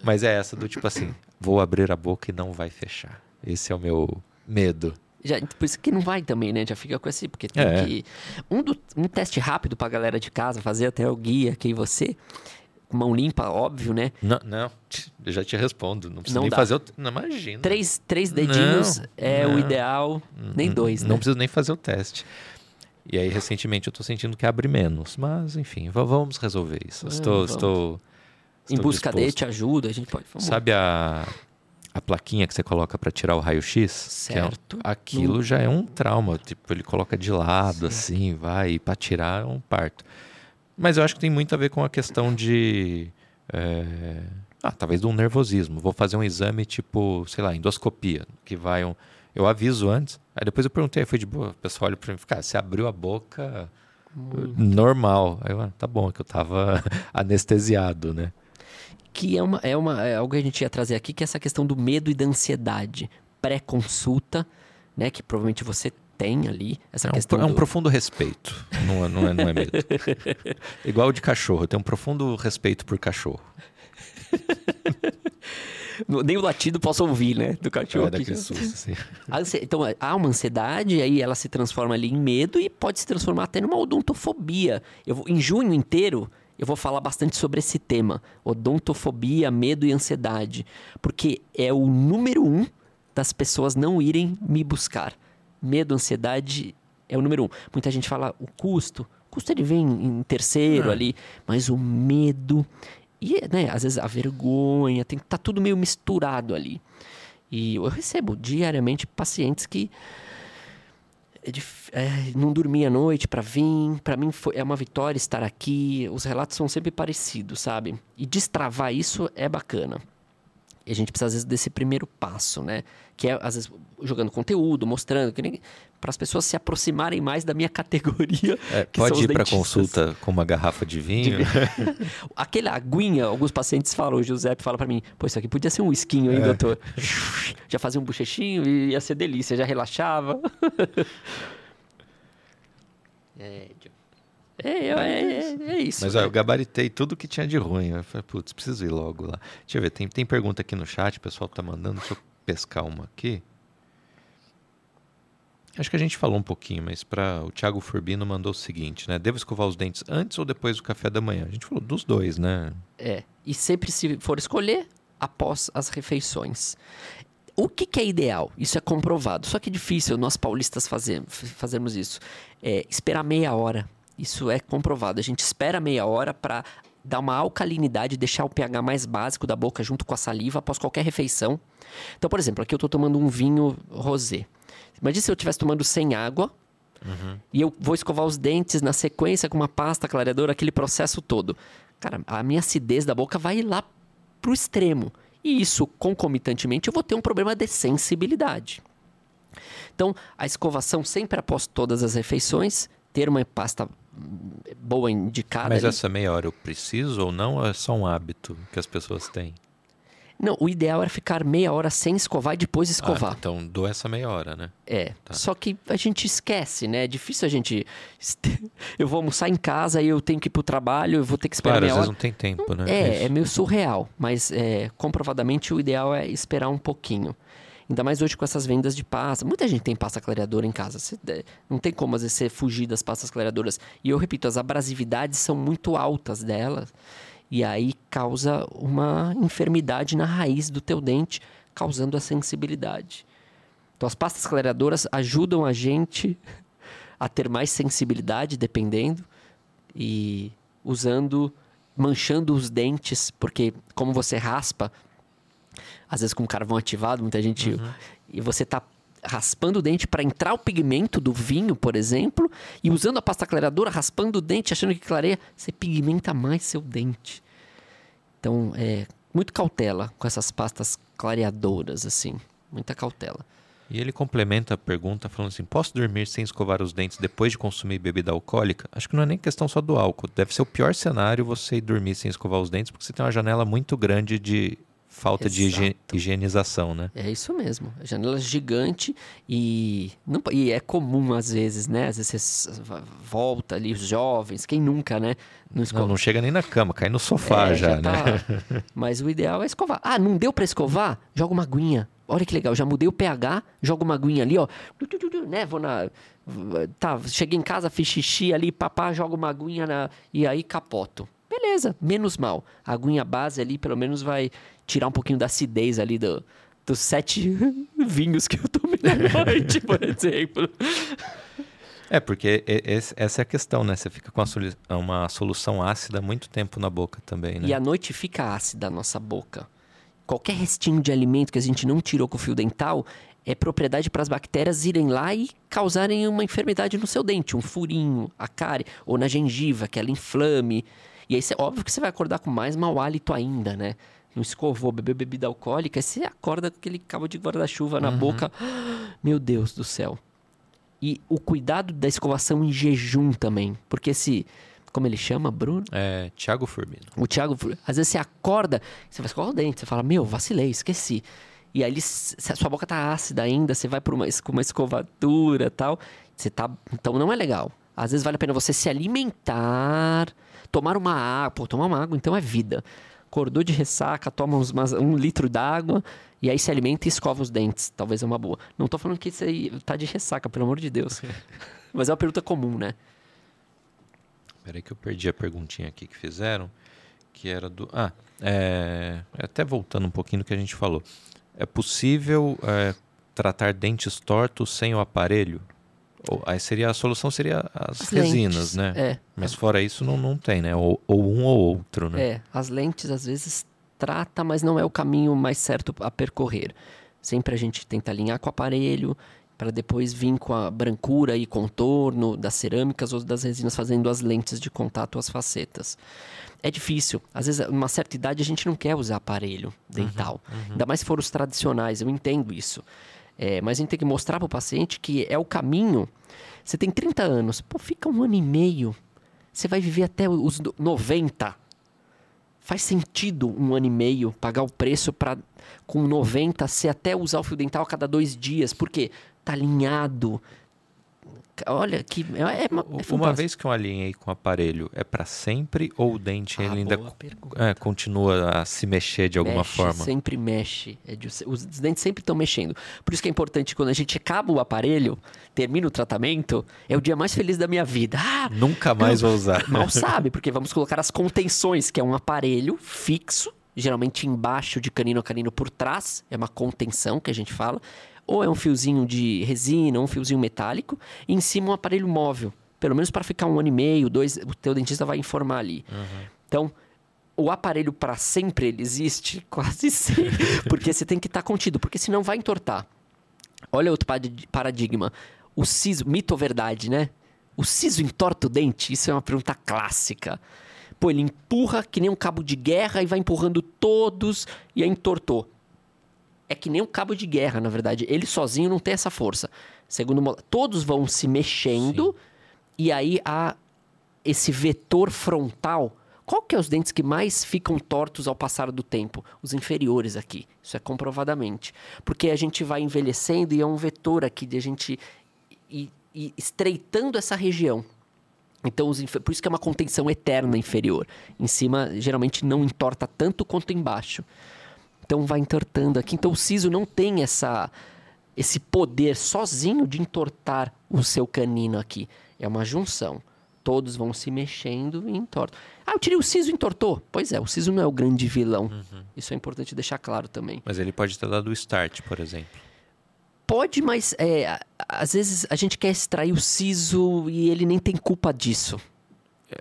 mas é essa do tipo assim, vou abrir a boca e não vai fechar. Esse é o meu medo. Já, por isso que não vai também, né? Já fica com esse, porque tem é. que... Um, do, um teste rápido pra galera de casa fazer, até o guia, que você... Mão limpa, óbvio, né? Não, não, eu já te respondo. Não precisa nem dá. fazer o... Não, imagina. Três, três dedinhos não, é não. o ideal, nem dois, Não né? preciso nem fazer o teste. E aí, recentemente, eu tô sentindo que abre menos. Mas, enfim, vamos resolver isso. É, estou, vamos. estou, estou... Em busca dele, te ajuda, a gente pode... Vamos. Sabe a, a plaquinha que você coloca para tirar o raio-x? Certo. É um, aquilo no... já é um trauma. Tipo, ele coloca de lado, certo. assim, vai. E para tirar, é um parto. Mas eu acho que tem muito a ver com a questão de... É... Ah, talvez de um nervosismo. Vou fazer um exame, tipo, sei lá, endoscopia. Que vai um... Eu aviso antes. Aí depois eu perguntei, foi de boa. O pessoal olhou pra mim e falou, cara, você abriu a boca normal. Aí eu, ah, tá bom, é que eu tava anestesiado, né? Que é, uma, é, uma, é algo que a gente ia trazer aqui, que é essa questão do medo e da ansiedade. Pré-consulta, né? Que provavelmente você tem ali. Essa é, questão um, do... é um profundo respeito. Não, não, é, não é medo. Igual de cachorro. Eu tenho um profundo respeito por cachorro. Nem o latido posso ouvir, né? Do cachorro. É, daqui susto, assim. Então, há uma ansiedade, aí ela se transforma ali em medo e pode se transformar até numa odontofobia. Eu vou, em junho inteiro, eu vou falar bastante sobre esse tema. Odontofobia, medo e ansiedade. Porque é o número um das pessoas não irem me buscar. Medo, ansiedade é o número um. Muita gente fala o custo. O custo ele vem em terceiro ah. ali, mas o medo... E, né, às vezes a vergonha, tem, tá tudo meio misturado ali. E eu recebo diariamente pacientes que é de, é, não dormia à noite pra vir. Pra mim foi, é uma vitória estar aqui. Os relatos são sempre parecidos, sabe? E destravar isso é bacana. E a gente precisa, às vezes, desse primeiro passo, né? Que é, às vezes, jogando conteúdo, mostrando... Que nem... para as pessoas se aproximarem mais da minha categoria. É, que pode são os ir para consulta com uma garrafa de vinho. De... Aquela aguinha, alguns pacientes falam, o Giuseppe fala para mim, pô, isso aqui podia ser um whiskinho, hein, é. doutor? Já fazia um bochechinho e ia ser delícia, já relaxava. é, é, é, é isso. Mas, né? Ó, eu gabaritei tudo que tinha de ruim. Eu falei, putz, preciso ir logo lá. Deixa eu ver, tem, tem pergunta aqui no chat, o pessoal tá mandando, deixa eu pescar uma aqui. Acho que a gente falou um pouquinho, mas pra... o Thiago Furbino mandou o seguinte, né? Devo escovar os dentes antes ou depois do café da manhã? A gente falou dos dois, né? É. E sempre se for escolher, após as refeições. O que, que é ideal? Isso é comprovado. Só que é difícil nós paulistas fazer, fazermos isso. É, esperar meia hora. Isso é comprovado. A gente espera meia hora para dar uma alcalinidade, deixar o pH mais básico da boca junto com a saliva após qualquer refeição. Então, por exemplo, aqui eu estou tomando um vinho rosé. Imagina se eu estivesse tomando sem água. Uhum. E eu vou escovar os dentes na sequência com uma pasta clareadora, aquele processo todo. Cara, a minha acidez da boca vai lá pro extremo. E isso, concomitantemente, eu vou ter um problema de sensibilidade. Então, a escovação sempre após todas as refeições, ter uma pasta boa indicada. Mas ali, essa meia hora eu preciso ou não? Ou é só um hábito que as pessoas têm? Não, o ideal era ficar meia hora sem escovar e depois escovar. Ah, então dou essa meia hora, né? É, tá. Só que a gente esquece, né? É difícil a gente... Eu vou almoçar em casa e eu tenho que ir pro trabalho, eu vou ter que esperar meia hora. Claro, às vezes não tem tempo, né? É, é meio surreal, mas é, comprovadamente o ideal é esperar um pouquinho. Ainda mais hoje com essas vendas de pasta. Muita gente tem pasta clareadora em casa. Você, não tem como, às vezes, você fugir das pastas clareadoras. E eu repito, as abrasividades são muito altas delas. E aí causa uma enfermidade na raiz do teu dente, causando a sensibilidade. Então, as pastas clareadoras ajudam a gente a ter mais sensibilidade, dependendo, e usando, manchando os dentes, porque como você raspa, às vezes com carvão ativado, muita gente... Uhum. E você tá raspando o dente para entrar o pigmento do vinho, por exemplo, e usando a pasta clareadora, raspando o dente, achando que clareia, você pigmenta mais seu dente. Então, é muito cautela com essas pastas clareadoras, assim, muita cautela. E ele complementa a pergunta falando assim, posso dormir sem escovar os dentes depois de consumir bebida alcoólica? Acho que não é nem questão só do álcool, deve ser o pior cenário você ir dormir sem escovar os dentes, porque você tem uma janela muito grande de... Falta Exato. de higienização, né? É isso mesmo. A janela é gigante e, não, e é comum às vezes, né? Às vezes você volta ali, os jovens, quem nunca, né? Não, não, não chega nem na cama, cai no sofá é, já, já tá, né? Mas o ideal é escovar. Ah, não deu para escovar? Joga uma aguinha. Olha que legal, já mudei o pH, joga uma aguinha ali, ó. Né? Vou na... Tá, cheguei em casa, fiz xixi ali, papá, joga uma aguinha na... e aí capoto. Beleza, menos mal. A aguinha base ali pelo menos vai tirar um pouquinho da acidez ali do, dos sete vinhos que eu tomei na noite, por exemplo. É, porque essa é a questão, né? Você fica com uma solução ácida muito tempo na boca também, né? E à noite fica ácida a nossa boca. Qualquer restinho de alimento que a gente não tirou com o fio dental... É propriedade para as bactérias irem lá e causarem uma enfermidade no seu dente, um furinho, a cárie, ou na gengiva, que ela inflame. E aí, é óbvio que você vai acordar com mais mau hálito ainda, né? Não escovou, bebeu bebida alcoólica, e você acorda com aquele cabo de guarda-chuva na uhum. boca. Meu Deus do céu. E o cuidado da escovação em jejum também, porque esse... Como ele chama, Bruno? É, Thiago Firmino. O Thiago Firmino. Às vezes você acorda, você vai escovar o dente, você fala, meu, vacilei, esqueci. E aí, se a sua boca tá ácida ainda, você vai por uma, uma escovatura e tal, você tá... Então, não é legal. Às vezes, vale a pena você se alimentar, tomar uma água. Pô, tomar uma água, então, é vida. Acordou de ressaca, toma uns, umas, um litro d'água, e aí se alimenta e escova os dentes. Talvez é uma boa. Não tô falando que você tá de ressaca, pelo amor de Deus. Mas é uma pergunta comum, né? Peraí que eu perdi a perguntinha aqui que fizeram, que era do... Ah, é... até voltando um pouquinho do que a gente falou. É possível é, tratar dentes tortos sem o aparelho? Ou, aí seria, a solução seria as, as resinas, lentes, né? É. Mas fora isso não, não tem, né? Ou, ou um ou outro, né? É, as lentes às vezes trata, mas não é o caminho mais certo a percorrer. Sempre a gente tenta alinhar com o aparelho, para depois vir com a brancura e contorno das cerâmicas ou das resinas, fazendo as lentes de contato, as facetas. É difícil. Às vezes, numa certa idade, a gente não quer usar aparelho dental. Uhum, uhum. Ainda mais se for os tradicionais, eu entendo isso. É, mas a gente tem que mostrar para o paciente que é o caminho. Você tem trinta anos, pô, fica um ano e meio. Você vai viver até os noventa. Faz sentido um ano e meio pagar o preço para com noventa, você até usar o fio dental a cada dois dias. Por quê? Tá alinhado, Olha, que é, uma, é uma vez que eu alinhei com o aparelho, é para sempre ou o dente ah, ele ainda é, continua a se mexer de alguma mexe, forma? Sempre mexe. É de, os dentes sempre estão mexendo. Por isso que é importante, quando a gente acaba o aparelho, termina o tratamento, é o dia mais feliz da minha vida. Ah, Nunca mais eu, vou usar. Mal sabe, porque vamos colocar as contenções, que é um aparelho fixo, geralmente embaixo de canino a canino por trás, é uma contenção que a gente fala. Ou é um fiozinho de resina, um fiozinho metálico, e em cima um aparelho móvel. Pelo menos para ficar um ano e meio, dois, o teu dentista vai informar ali. Uhum. Então, o aparelho para sempre, ele existe? Quase sempre. Porque você tem que estar tá contido, porque senão vai entortar. Olha outro paradigma. O siso, mito ou verdade, né? O siso entorta o dente? Isso é uma pergunta clássica. Pô, ele empurra que nem um cabo de guerra e vai empurrando todos e aí entortou. É que nem um cabo de guerra, na verdade. Ele sozinho não tem essa força. Segundo, todos vão se mexendo. Sim. E aí há esse vetor frontal. Qual que é os dentes que mais ficam tortos ao passar do tempo? Os inferiores aqui. Isso é comprovadamente. Porque a gente vai envelhecendo e é um vetor aqui de a gente ir, ir estreitando essa região. Então, os infer... por isso que é uma contenção eterna inferior. Em cima, geralmente, não entorta tanto quanto embaixo. Então, vai entortando aqui. Então, o siso não tem essa, esse poder sozinho de entortar o seu canino aqui. É uma junção. Todos vão se mexendo e entortam. Ah, eu tirei o siso e entortou. Pois é, o siso não é o grande vilão. Uhum. Isso é importante deixar claro também. Mas ele pode ter dado o start, por exemplo. Pode, mas é, às vezes a gente quer extrair o siso e ele nem tem culpa disso.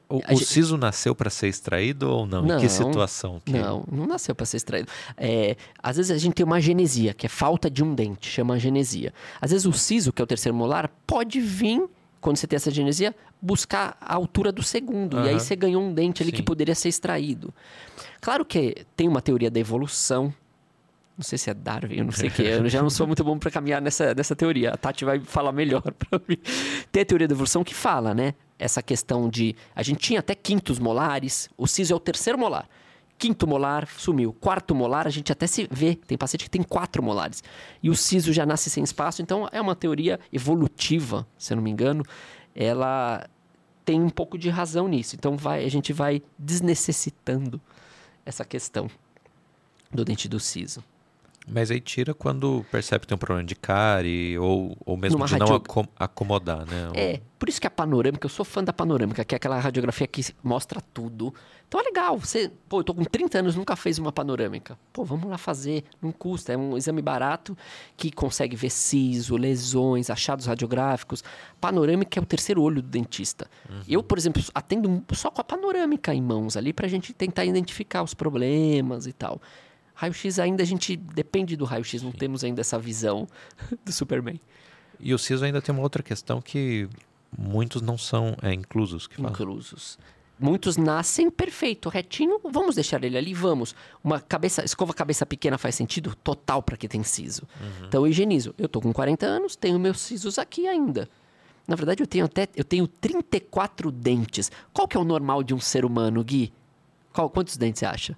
O, o gente... siso nasceu para ser extraído ou não? não? Em que situação? Que... Não, não nasceu para ser extraído. É, às vezes a gente tem uma agenesia, que é falta de um dente, chama agenesia. Às vezes o siso, que é o terceiro molar, pode vir, quando você tem essa agenesia, buscar a altura do segundo. Uhum. E aí você ganhou um dente ali. Sim. Que poderia ser extraído. Claro que tem uma teoria da evolução. Não sei se é Darwin, eu não sei o que. Eu já não sou muito bom para caminhar nessa, nessa teoria. A Tati vai falar melhor para mim. Tem a teoria da evolução que fala, né? Essa questão de... A gente tinha até quintos molares. O siso é o terceiro molar. Quinto molar sumiu. Quarto molar, a gente até se vê. Tem paciente que tem quatro molares. E o siso já nasce sem espaço. Então, é uma teoria evolutiva, se eu não me engano. Ela tem um pouco de razão nisso. Então, vai, a gente vai desnecessitando essa questão do dente do siso. Mas aí tira quando percebe que tem um problema de cárie ou, ou mesmo Numa de radio... não acom acomodar, né? É, por isso que a panorâmica, eu sou fã da panorâmica, que é aquela radiografia que mostra tudo. Então é legal, você, pô, eu tô com trinta anos, nunca fez uma panorâmica. Pô, vamos lá fazer, não custa, é um exame barato que consegue ver siso, lesões, achados radiográficos. Panorâmica é o terceiro olho do dentista. Uhum. Eu, por exemplo, atendo só com a panorâmica em mãos ali pra gente tentar identificar os problemas e tal. Raio-X ainda a gente depende do raio-X, não Sim. temos ainda essa visão do Superman. E o siso ainda tem uma outra questão que muitos não são é, inclusos. Que inclusos. Fala. Muitos nascem perfeito, retinho, vamos deixar ele ali, vamos. Uma cabeça, escova cabeça pequena faz sentido? Total para quem tem siso. Uhum. Então eu higienizo. Eu tô com quarenta anos, tenho meus sisos aqui ainda. Na verdade eu tenho até eu tenho trinta e quatro dentes. Qual que é o normal de um ser humano, Gui? Qual, quantos dentes você acha?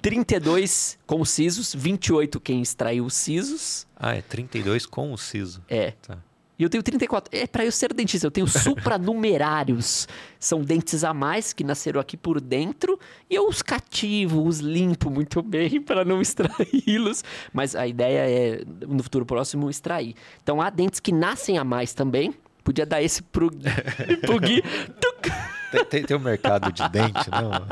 trinta e dois com os sisos, vinte e oito quem extraiu os sisos. Ah, é trinta e dois com o siso. É. Tá. E eu tenho trinta e quatro. É para eu ser dentista, eu tenho supranumerários. São dentes a mais que nasceram aqui por dentro e eu os cativo, os limpo muito bem para não extraí-los. Mas a ideia é, no futuro próximo, extrair. Então há dentes que nascem a mais também. Podia dar esse pro, pro Gui. Tem, tem, tem um mercado de dente, não?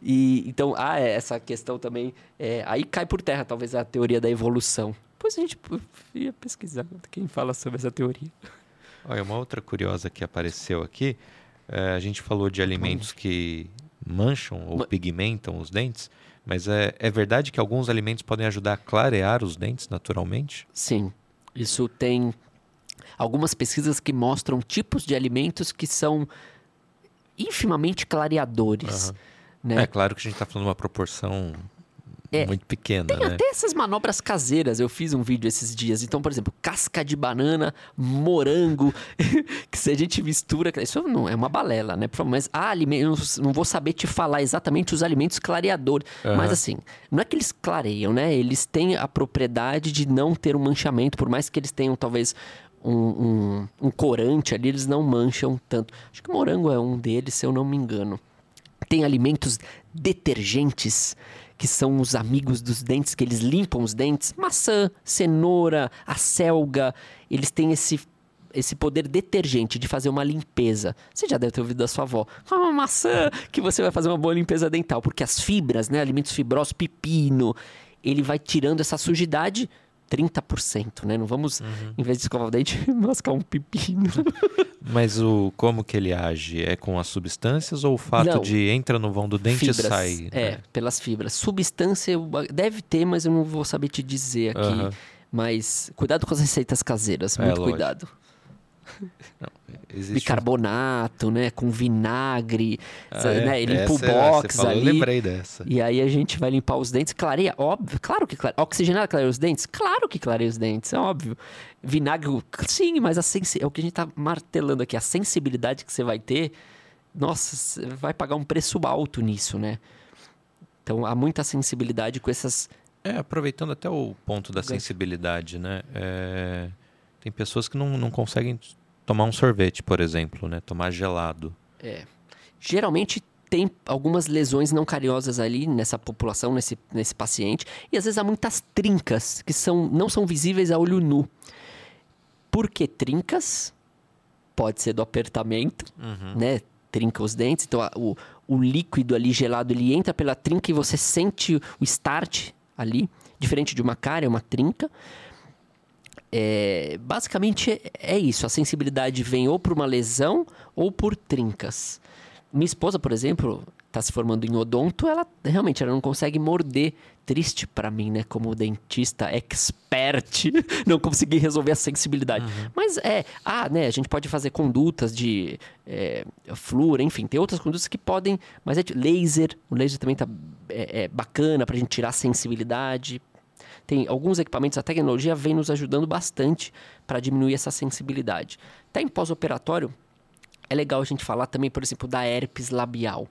E, então, ah, é, essa questão também, é, aí cai por terra, talvez, a teoria da evolução. Depois a gente ia pesquisar quem fala sobre essa teoria. Olha, uma outra curiosa que apareceu aqui, é, a gente falou de alimentos que mancham ou Man... pigmentam os dentes, mas é, é verdade que alguns alimentos podem ajudar a clarear os dentes naturalmente? Sim, isso tem algumas pesquisas que mostram tipos de alimentos que são infimamente clareadores. Uhum. Né? É claro que a gente está falando de uma proporção É, muito pequena, tem, né? Tem até essas manobras caseiras. Eu fiz um vídeo esses dias. Então, por exemplo, casca de banana, morango, que se a gente mistura... Isso não é uma balela, né? Mas há alimentos... Não vou saber te falar exatamente os alimentos clareadores. Uhum. Mas assim, não é que eles clareiam, né? Eles têm a propriedade de não ter um manchamento. Por mais que eles tenham, talvez... Um, um, um corante ali, eles não mancham tanto. Acho que morango é um deles, se eu não me engano. Tem alimentos detergentes, que são os amigos dos dentes, que eles limpam os dentes. Maçã, cenoura, acelga, eles têm esse, esse poder detergente de fazer uma limpeza. Você já deve ter ouvido da sua avó. Come uma maçã que você vai fazer uma boa limpeza dental. Porque as fibras, né, alimentos fibrosos, pepino, ele vai tirando essa sujidade... trinta por cento, né? Não vamos, uhum. em vez de escovar o dente, mascar um pepino. Mas o, como que ele age? É com as substâncias ou o fato não. de entra no vão do dente fibras, e sai? É, né? Pelas fibras. Substância deve ter, mas eu não vou saber te dizer aqui. Uhum. Mas cuidado com as receitas caseiras, muito é, cuidado. Não, existe bicarbonato, um... né? Com vinagre, ah, sabe, é? Né? Limpa o box falou, ali. Eu lembrei dessa. E aí a gente vai limpar os dentes, clareia, óbvio, claro que clareia. Oxigenado clareia os dentes? Claro que clareia os dentes, é óbvio. Vinagre, sim, mas a sensi... é o que a gente tá martelando aqui, a sensibilidade que você vai ter, nossa, você vai pagar um preço alto nisso, né? Então há muita sensibilidade com essas... É, aproveitando até o ponto da sensibilidade, né? É... Tem pessoas que não, não conseguem tomar um sorvete, por exemplo, né? Tomar gelado. É. Geralmente tem algumas lesões não cariosas ali nessa população, nesse, nesse paciente. E às vezes há muitas trincas que são, não são visíveis a olho nu. Por que trincas? Pode ser do apertamento, uhum. né? Trinca os dentes. Então a, o, o líquido ali gelado, ele entra pela trinca e você sente o start ali. Diferente de uma cárie, é uma trinca. É, basicamente é isso, a sensibilidade vem ou por uma lesão ou por trincas. Minha esposa, por exemplo, está se formando em odonto, ela realmente ela não consegue morder. Triste para mim, né? Como dentista expert, não consegui resolver a sensibilidade. Uhum. Mas é, ah, né? A gente pode fazer condutas de é, flúor, enfim, tem outras condutas que podem, mas é de laser, o laser também tá é, é bacana para a gente tirar a sensibilidade. Tem alguns equipamentos, a tecnologia vem nos ajudando bastante para diminuir essa sensibilidade. Até em pós-operatório, é legal a gente falar também, por exemplo, da herpes labial,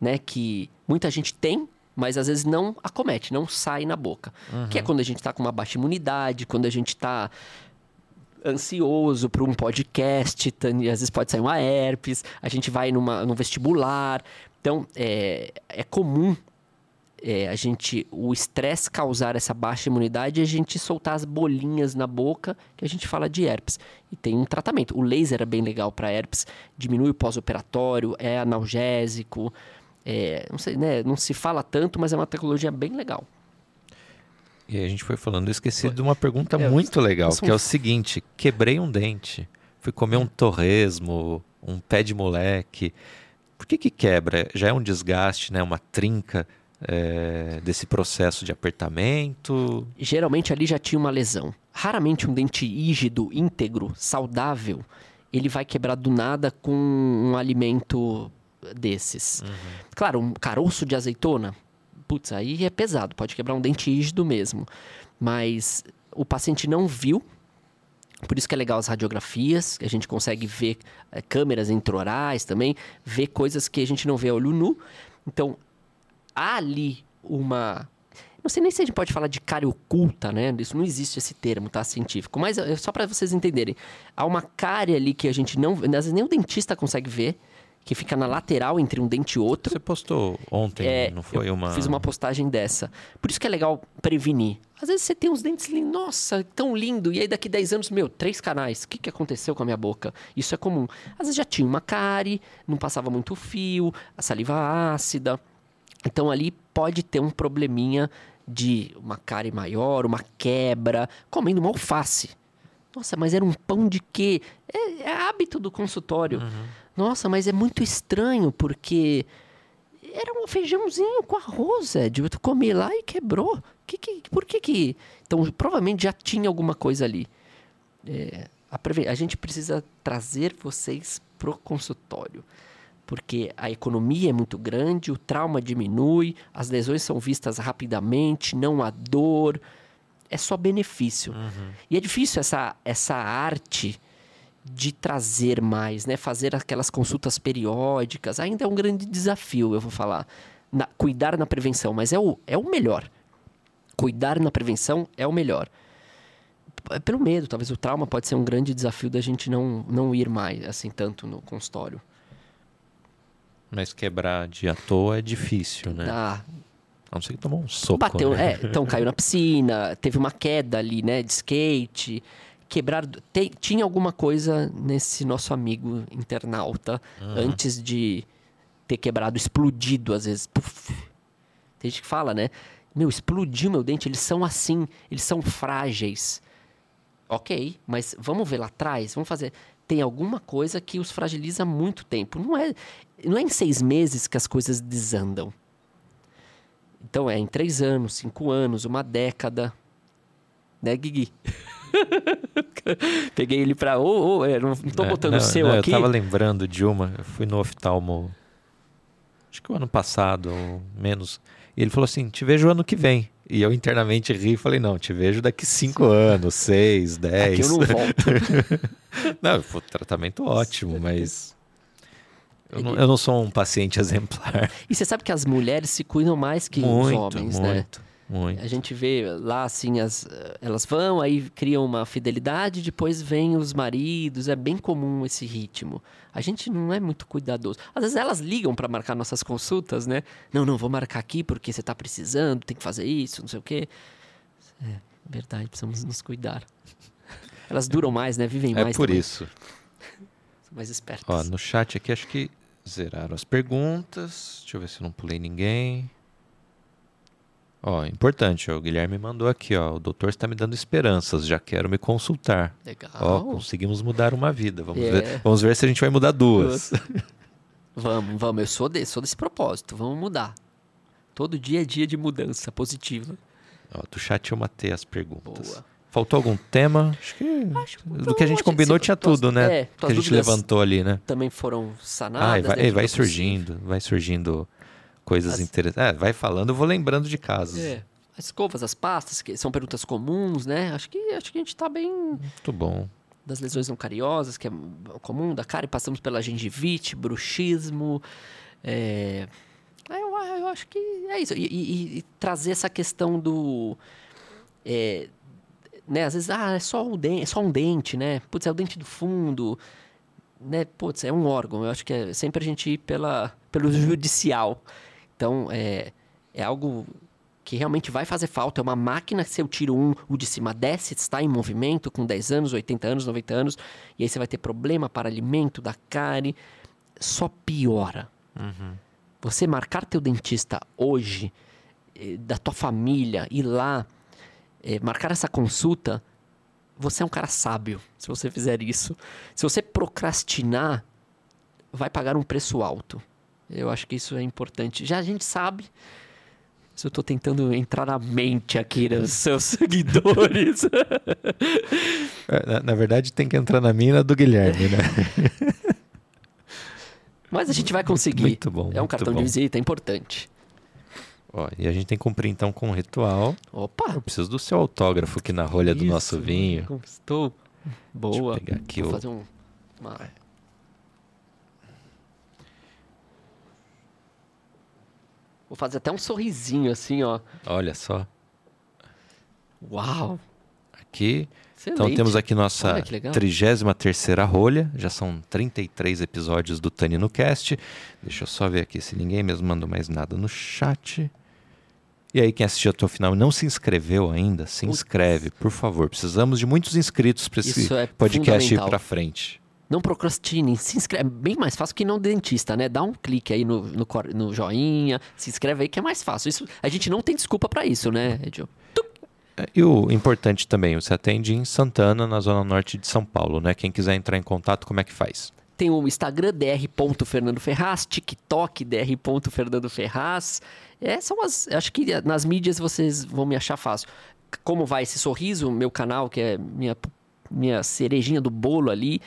né? Que muita gente tem, mas às vezes não acomete, não sai na boca. Uhum. Que é quando a gente está com uma baixa imunidade, quando a gente está ansioso para um podcast, e às vezes pode sair uma herpes, a gente vai numa, num vestibular. Então, é, é comum... É, a gente, o estresse causar essa baixa imunidade e a gente soltar as bolinhas na boca, que a gente fala de herpes. E tem um tratamento. O laser é bem legal para herpes, diminui o pós-operatório, é analgésico. É, não sei, né? Não se fala tanto, mas é uma tecnologia bem legal. E aí a gente foi falando, eu esqueci foi. de uma pergunta é, muito legal, que é o seguinte: quebrei um dente, fui comer um torresmo, um pé de moleque. Por que que quebra? Já é um desgaste, né? Uma trinca. É, desse processo de apertamento? Geralmente ali já tinha uma lesão. Raramente um dente rígido, íntegro, saudável, ele vai quebrar do nada com um alimento desses. Uhum. Claro, um caroço de azeitona, putz, aí é pesado, pode quebrar um dente rígido mesmo. Mas o paciente não viu, por isso que é legal as radiografias, que a gente consegue ver é, câmeras intraorais também, ver coisas que a gente não vê a olho nu. Então, há ali uma... Não sei nem se a gente pode falar de cárie oculta, né? Isso não existe esse termo, tá? Científico. Mas é só para vocês entenderem. Há uma cárie ali que a gente não... Às vezes nem o dentista consegue ver, que fica na lateral entre um dente e outro. Você postou ontem, é, não foi eu uma... fiz uma postagem dessa. Por isso que é legal prevenir. Às vezes você tem uns dentes lindos, nossa, tão lindo. E aí daqui dez anos, meu, três canais. O que, que aconteceu com a minha boca? Isso é comum. Às vezes já tinha uma cárie, não passava muito fio, a saliva ácida... Então, ali pode ter um probleminha de uma cárie maior, uma quebra, comendo uma alface. Nossa, mas era um pão de quê? É, é hábito do consultório. Uhum. Nossa, mas é muito estranho, porque era um feijãozinho com arroz, é, de eu comer lá e quebrou. Que, que, por que que... Então, provavelmente já tinha alguma coisa ali. É, a, preven... a gente precisa trazer vocês pro consultório. porque a economia é muito grande, o trauma diminui, as lesões são vistas rapidamente, não há dor, é só benefício. Uhum. E é difícil essa, essa arte de trazer mais, né? Fazer aquelas consultas periódicas, ainda é um grande desafio, eu vou falar. Na, cuidar na prevenção, mas é o, é o melhor. Cuidar na prevenção é o melhor. Pelo medo, talvez o trauma pode ser um grande desafio da gente não, não ir mais, assim, tanto no consultório. Mas quebrar de à toa é difícil, né? Ah, a não ser que tomou um soco. Bateu, né? É, então caiu na piscina, teve uma queda ali, né, de skate... Quebrar... Te, tinha alguma coisa nesse nosso amigo internauta, uhum, antes de ter quebrado, explodido, às vezes. Puf. Tem gente que fala, né? Meu, explodiu meu dente, eles são assim, eles são frágeis. Ok, mas vamos ver lá atrás, vamos fazer... Tem alguma coisa que os fragiliza há muito tempo. Não é, não é em seis meses que as coisas desandam. Então, é em três anos, cinco anos, uma década... Né, Guigui? Peguei ele pra... Oh, oh, é, não, não tô botando o seu não, aqui. Eu tava lembrando de uma... Eu fui no oftalmo... Acho que o ano passado, ou menos... E ele falou assim, te vejo ano que vem. E eu internamente ri e falei, não, te vejo daqui cinco anos, seis, dez... Aqui eu não volto. Não, foi um tratamento ótimo, mas... Eu não, eu não sou um paciente exemplar. E você sabe que as mulheres se cuidam mais que muito, os homens, muito, né? Muito. Muito. A gente vê lá, assim, as, elas vão, aí criam uma fidelidade, depois vêm os maridos, é bem comum esse ritmo. A gente não é muito cuidadoso. Às vezes elas ligam para marcar nossas consultas, né? Não, não, vou marcar aqui porque você está precisando, tem que fazer isso, não sei o quê. É verdade, precisamos nos cuidar. Elas duram mais, né? Vivem mais. É por também. Isso. São mais espertas. Ó, no chat aqui, acho que zeraram as perguntas. Deixa eu ver se eu não pulei ninguém. Ó, importante, ó, o Guilherme mandou aqui, ó, o doutor está me dando esperanças, já quero me consultar. Legal. Ó, conseguimos mudar uma vida, vamos, é. ver, vamos ver se a gente vai mudar duas. Vamos, vamos, eu sou desse, sou desse propósito, vamos mudar. Todo dia é dia de mudança positiva. Ó, do chat eu matei as perguntas. Boa. Faltou algum tema? Acho que, Acho que do que a gente combinou tinha tudo, tuas, né? É, que a gente levantou ali, né? Também foram sanadas. Ah, e vai, né, e vai surgindo, possível. vai surgindo... Coisas as... interessantes. É, vai falando, eu vou lembrando de casos. É. As escovas, as pastas, que são perguntas comuns, né? Acho que, acho que a gente tá bem... Muito bom. Das lesões não cariosas, que é comum da cara, e passamos pela gengivite, bruxismo. É... Eu, eu acho que é isso. E, e, e trazer essa questão do... É... Né? Às vezes, ah, é só, o dente, é só um dente, né? Putz, é o dente do fundo... Né? Putz, é um órgão. Eu acho que é sempre a gente ir pela, pelo judicial... Então, é, é algo que realmente vai fazer falta. É uma máquina que se eu tiro um, o de cima desce, está em movimento com dez anos, oitenta anos, noventa anos. E aí você vai ter problema para alimento da cárie. Só piora. Uhum. Você marcar teu dentista hoje, eh, da tua família, ir lá, eh, marcar essa consulta, você é um cara sábio se você fizer isso. Se você procrastinar, vai pagar um preço alto. Eu acho que isso é importante. Já a gente sabe. Se eu estou tentando entrar na mente aqui dos seus seguidores. Na, na verdade, tem que entrar na mina do Guilherme, né? Mas a gente vai conseguir. Muito, muito bom. É um cartão de visita, é importante. Ó, e a gente tem que cumprir, então, com o ritual. Opa! Eu preciso do seu autógrafo aqui na rolha isso, do nosso vinho. Conquistou. Boa. Deixa eu pegar aqui. Vou o... fazer um... uma... Vou fazer até um sorrisinho assim, ó. Olha só. Uau! Aqui. Excelente. Então temos aqui nossa trigésima terceira rolha. Já são trinta e três episódios do Tanino Cast. Deixa eu só ver aqui se ninguém mesmo mandou mais nada no chat. E aí, quem assistiu até o final e não se inscreveu ainda, se Putz. inscreve, por favor. Precisamos de muitos inscritos para esse é podcast ir para frente. Não procrastinem, se inscreve. É bem mais fácil que não dentista, né? Dá um clique aí no, no, no joinha, se inscreve aí que é mais fácil. Isso, a gente não tem desculpa para isso, né, Édio? E o importante também, você atende em Santana, na zona norte de São Paulo, né? Quem quiser entrar em contato, como é que faz? Tem o Instagram, dr ponto fernando ferraz, TikTok, dr ponto fernando ferraz. É, são as, acho que nas mídias vocês vão me achar fácil. Como vai esse sorriso? Meu canal, que é minha, minha cerejinha do bolo ali...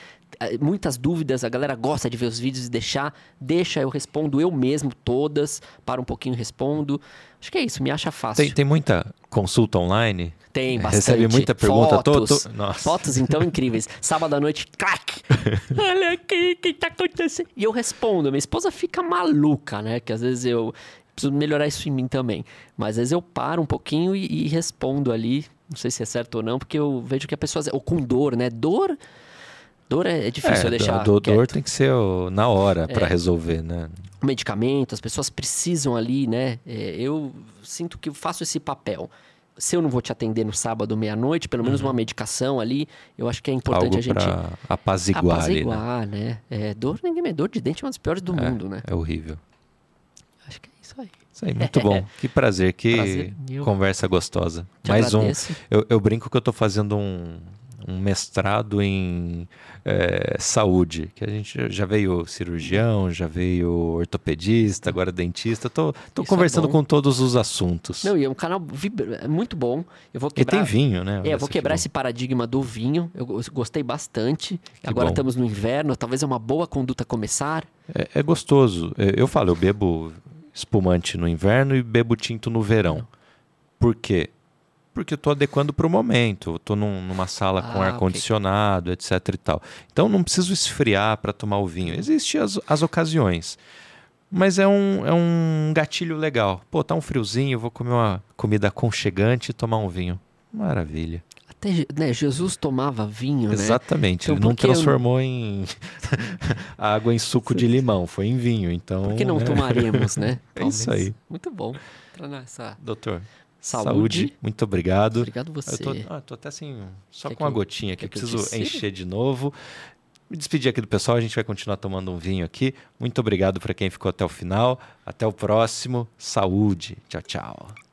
muitas dúvidas, a galera gosta de ver os vídeos e deixar. Deixa, eu respondo eu mesmo todas. Para um pouquinho, respondo. Acho que é isso, me acha fácil. Tem, tem muita consulta online? Tem, bastante. Recebe muita pergunta. Fotos, tô, tô... Nossa. Fotos então incríveis. Sábado à noite, clac! Olha aqui, o que tá acontecendo? E eu respondo. Minha esposa fica maluca, né? Que às vezes eu... preciso melhorar isso em mim também. Mas às vezes eu paro um pouquinho e, e respondo ali. Não sei se é certo ou não, porque eu vejo que a pessoa... Ou com dor, né? Dor... Dor é, é difícil é, deixar. Do, dor tem que ser o, na hora é, para resolver, né? Medicamento, as pessoas precisam ali, né? É, eu sinto que eu faço esse papel. Se eu não vou te atender no sábado, meia-noite, pelo menos uhum. uma medicação ali, eu acho que é importante algo a gente... Algo para apaziguar, apaziguar ali, né? né? É, dor, ninguém... Dor de dente é uma das piores do é, mundo, né? É horrível. Acho que é isso aí. Isso aí, muito bom. Que prazer, que prazer, conversa gostosa. Te Mais agradeço. um. Eu, eu brinco que eu tô fazendo um... um mestrado em é, saúde, que a gente já veio cirurgião, já veio ortopedista, agora dentista. Tô, tô conversando é com todos os assuntos. Não, e é um canal vibra... muito bom. Eu vou quebrar... E tem vinho, né? É, eu vou quebrar esse paradigma do vinho. Eu gostei bastante. Que agora bom. Estamos no inverno, talvez é uma boa conduta começar. É, é gostoso. Eu falo, eu bebo espumante no inverno e bebo tinto no verão. Não. Por quê? Porque eu estou adequando para o momento. Eu estou num, numa sala ah, com ar-condicionado, okay. etc e tal. Então, não preciso esfriar para tomar o vinho. Existem as, as ocasiões. Mas é um, é um gatilho legal. Pô, tá um friozinho, vou comer uma comida aconchegante e tomar um vinho. Maravilha. Até, né, Jesus tomava vinho, né? Exatamente. Então, ele não transformou eu... em água em suco de limão. Foi em vinho, então... Por que não né? tomaremos, né? Talvez. É isso aí. Muito bom. Essa... Doutor... Saúde. Saúde, muito obrigado. Obrigado você. Eu tô, ah, tô até assim, só quer com uma que, gotinha aqui, preciso eu encher de novo. Me despedir aqui do pessoal, a gente vai continuar tomando um vinho aqui. Muito obrigado para quem ficou até o final. Até o próximo. Saúde. Tchau, tchau.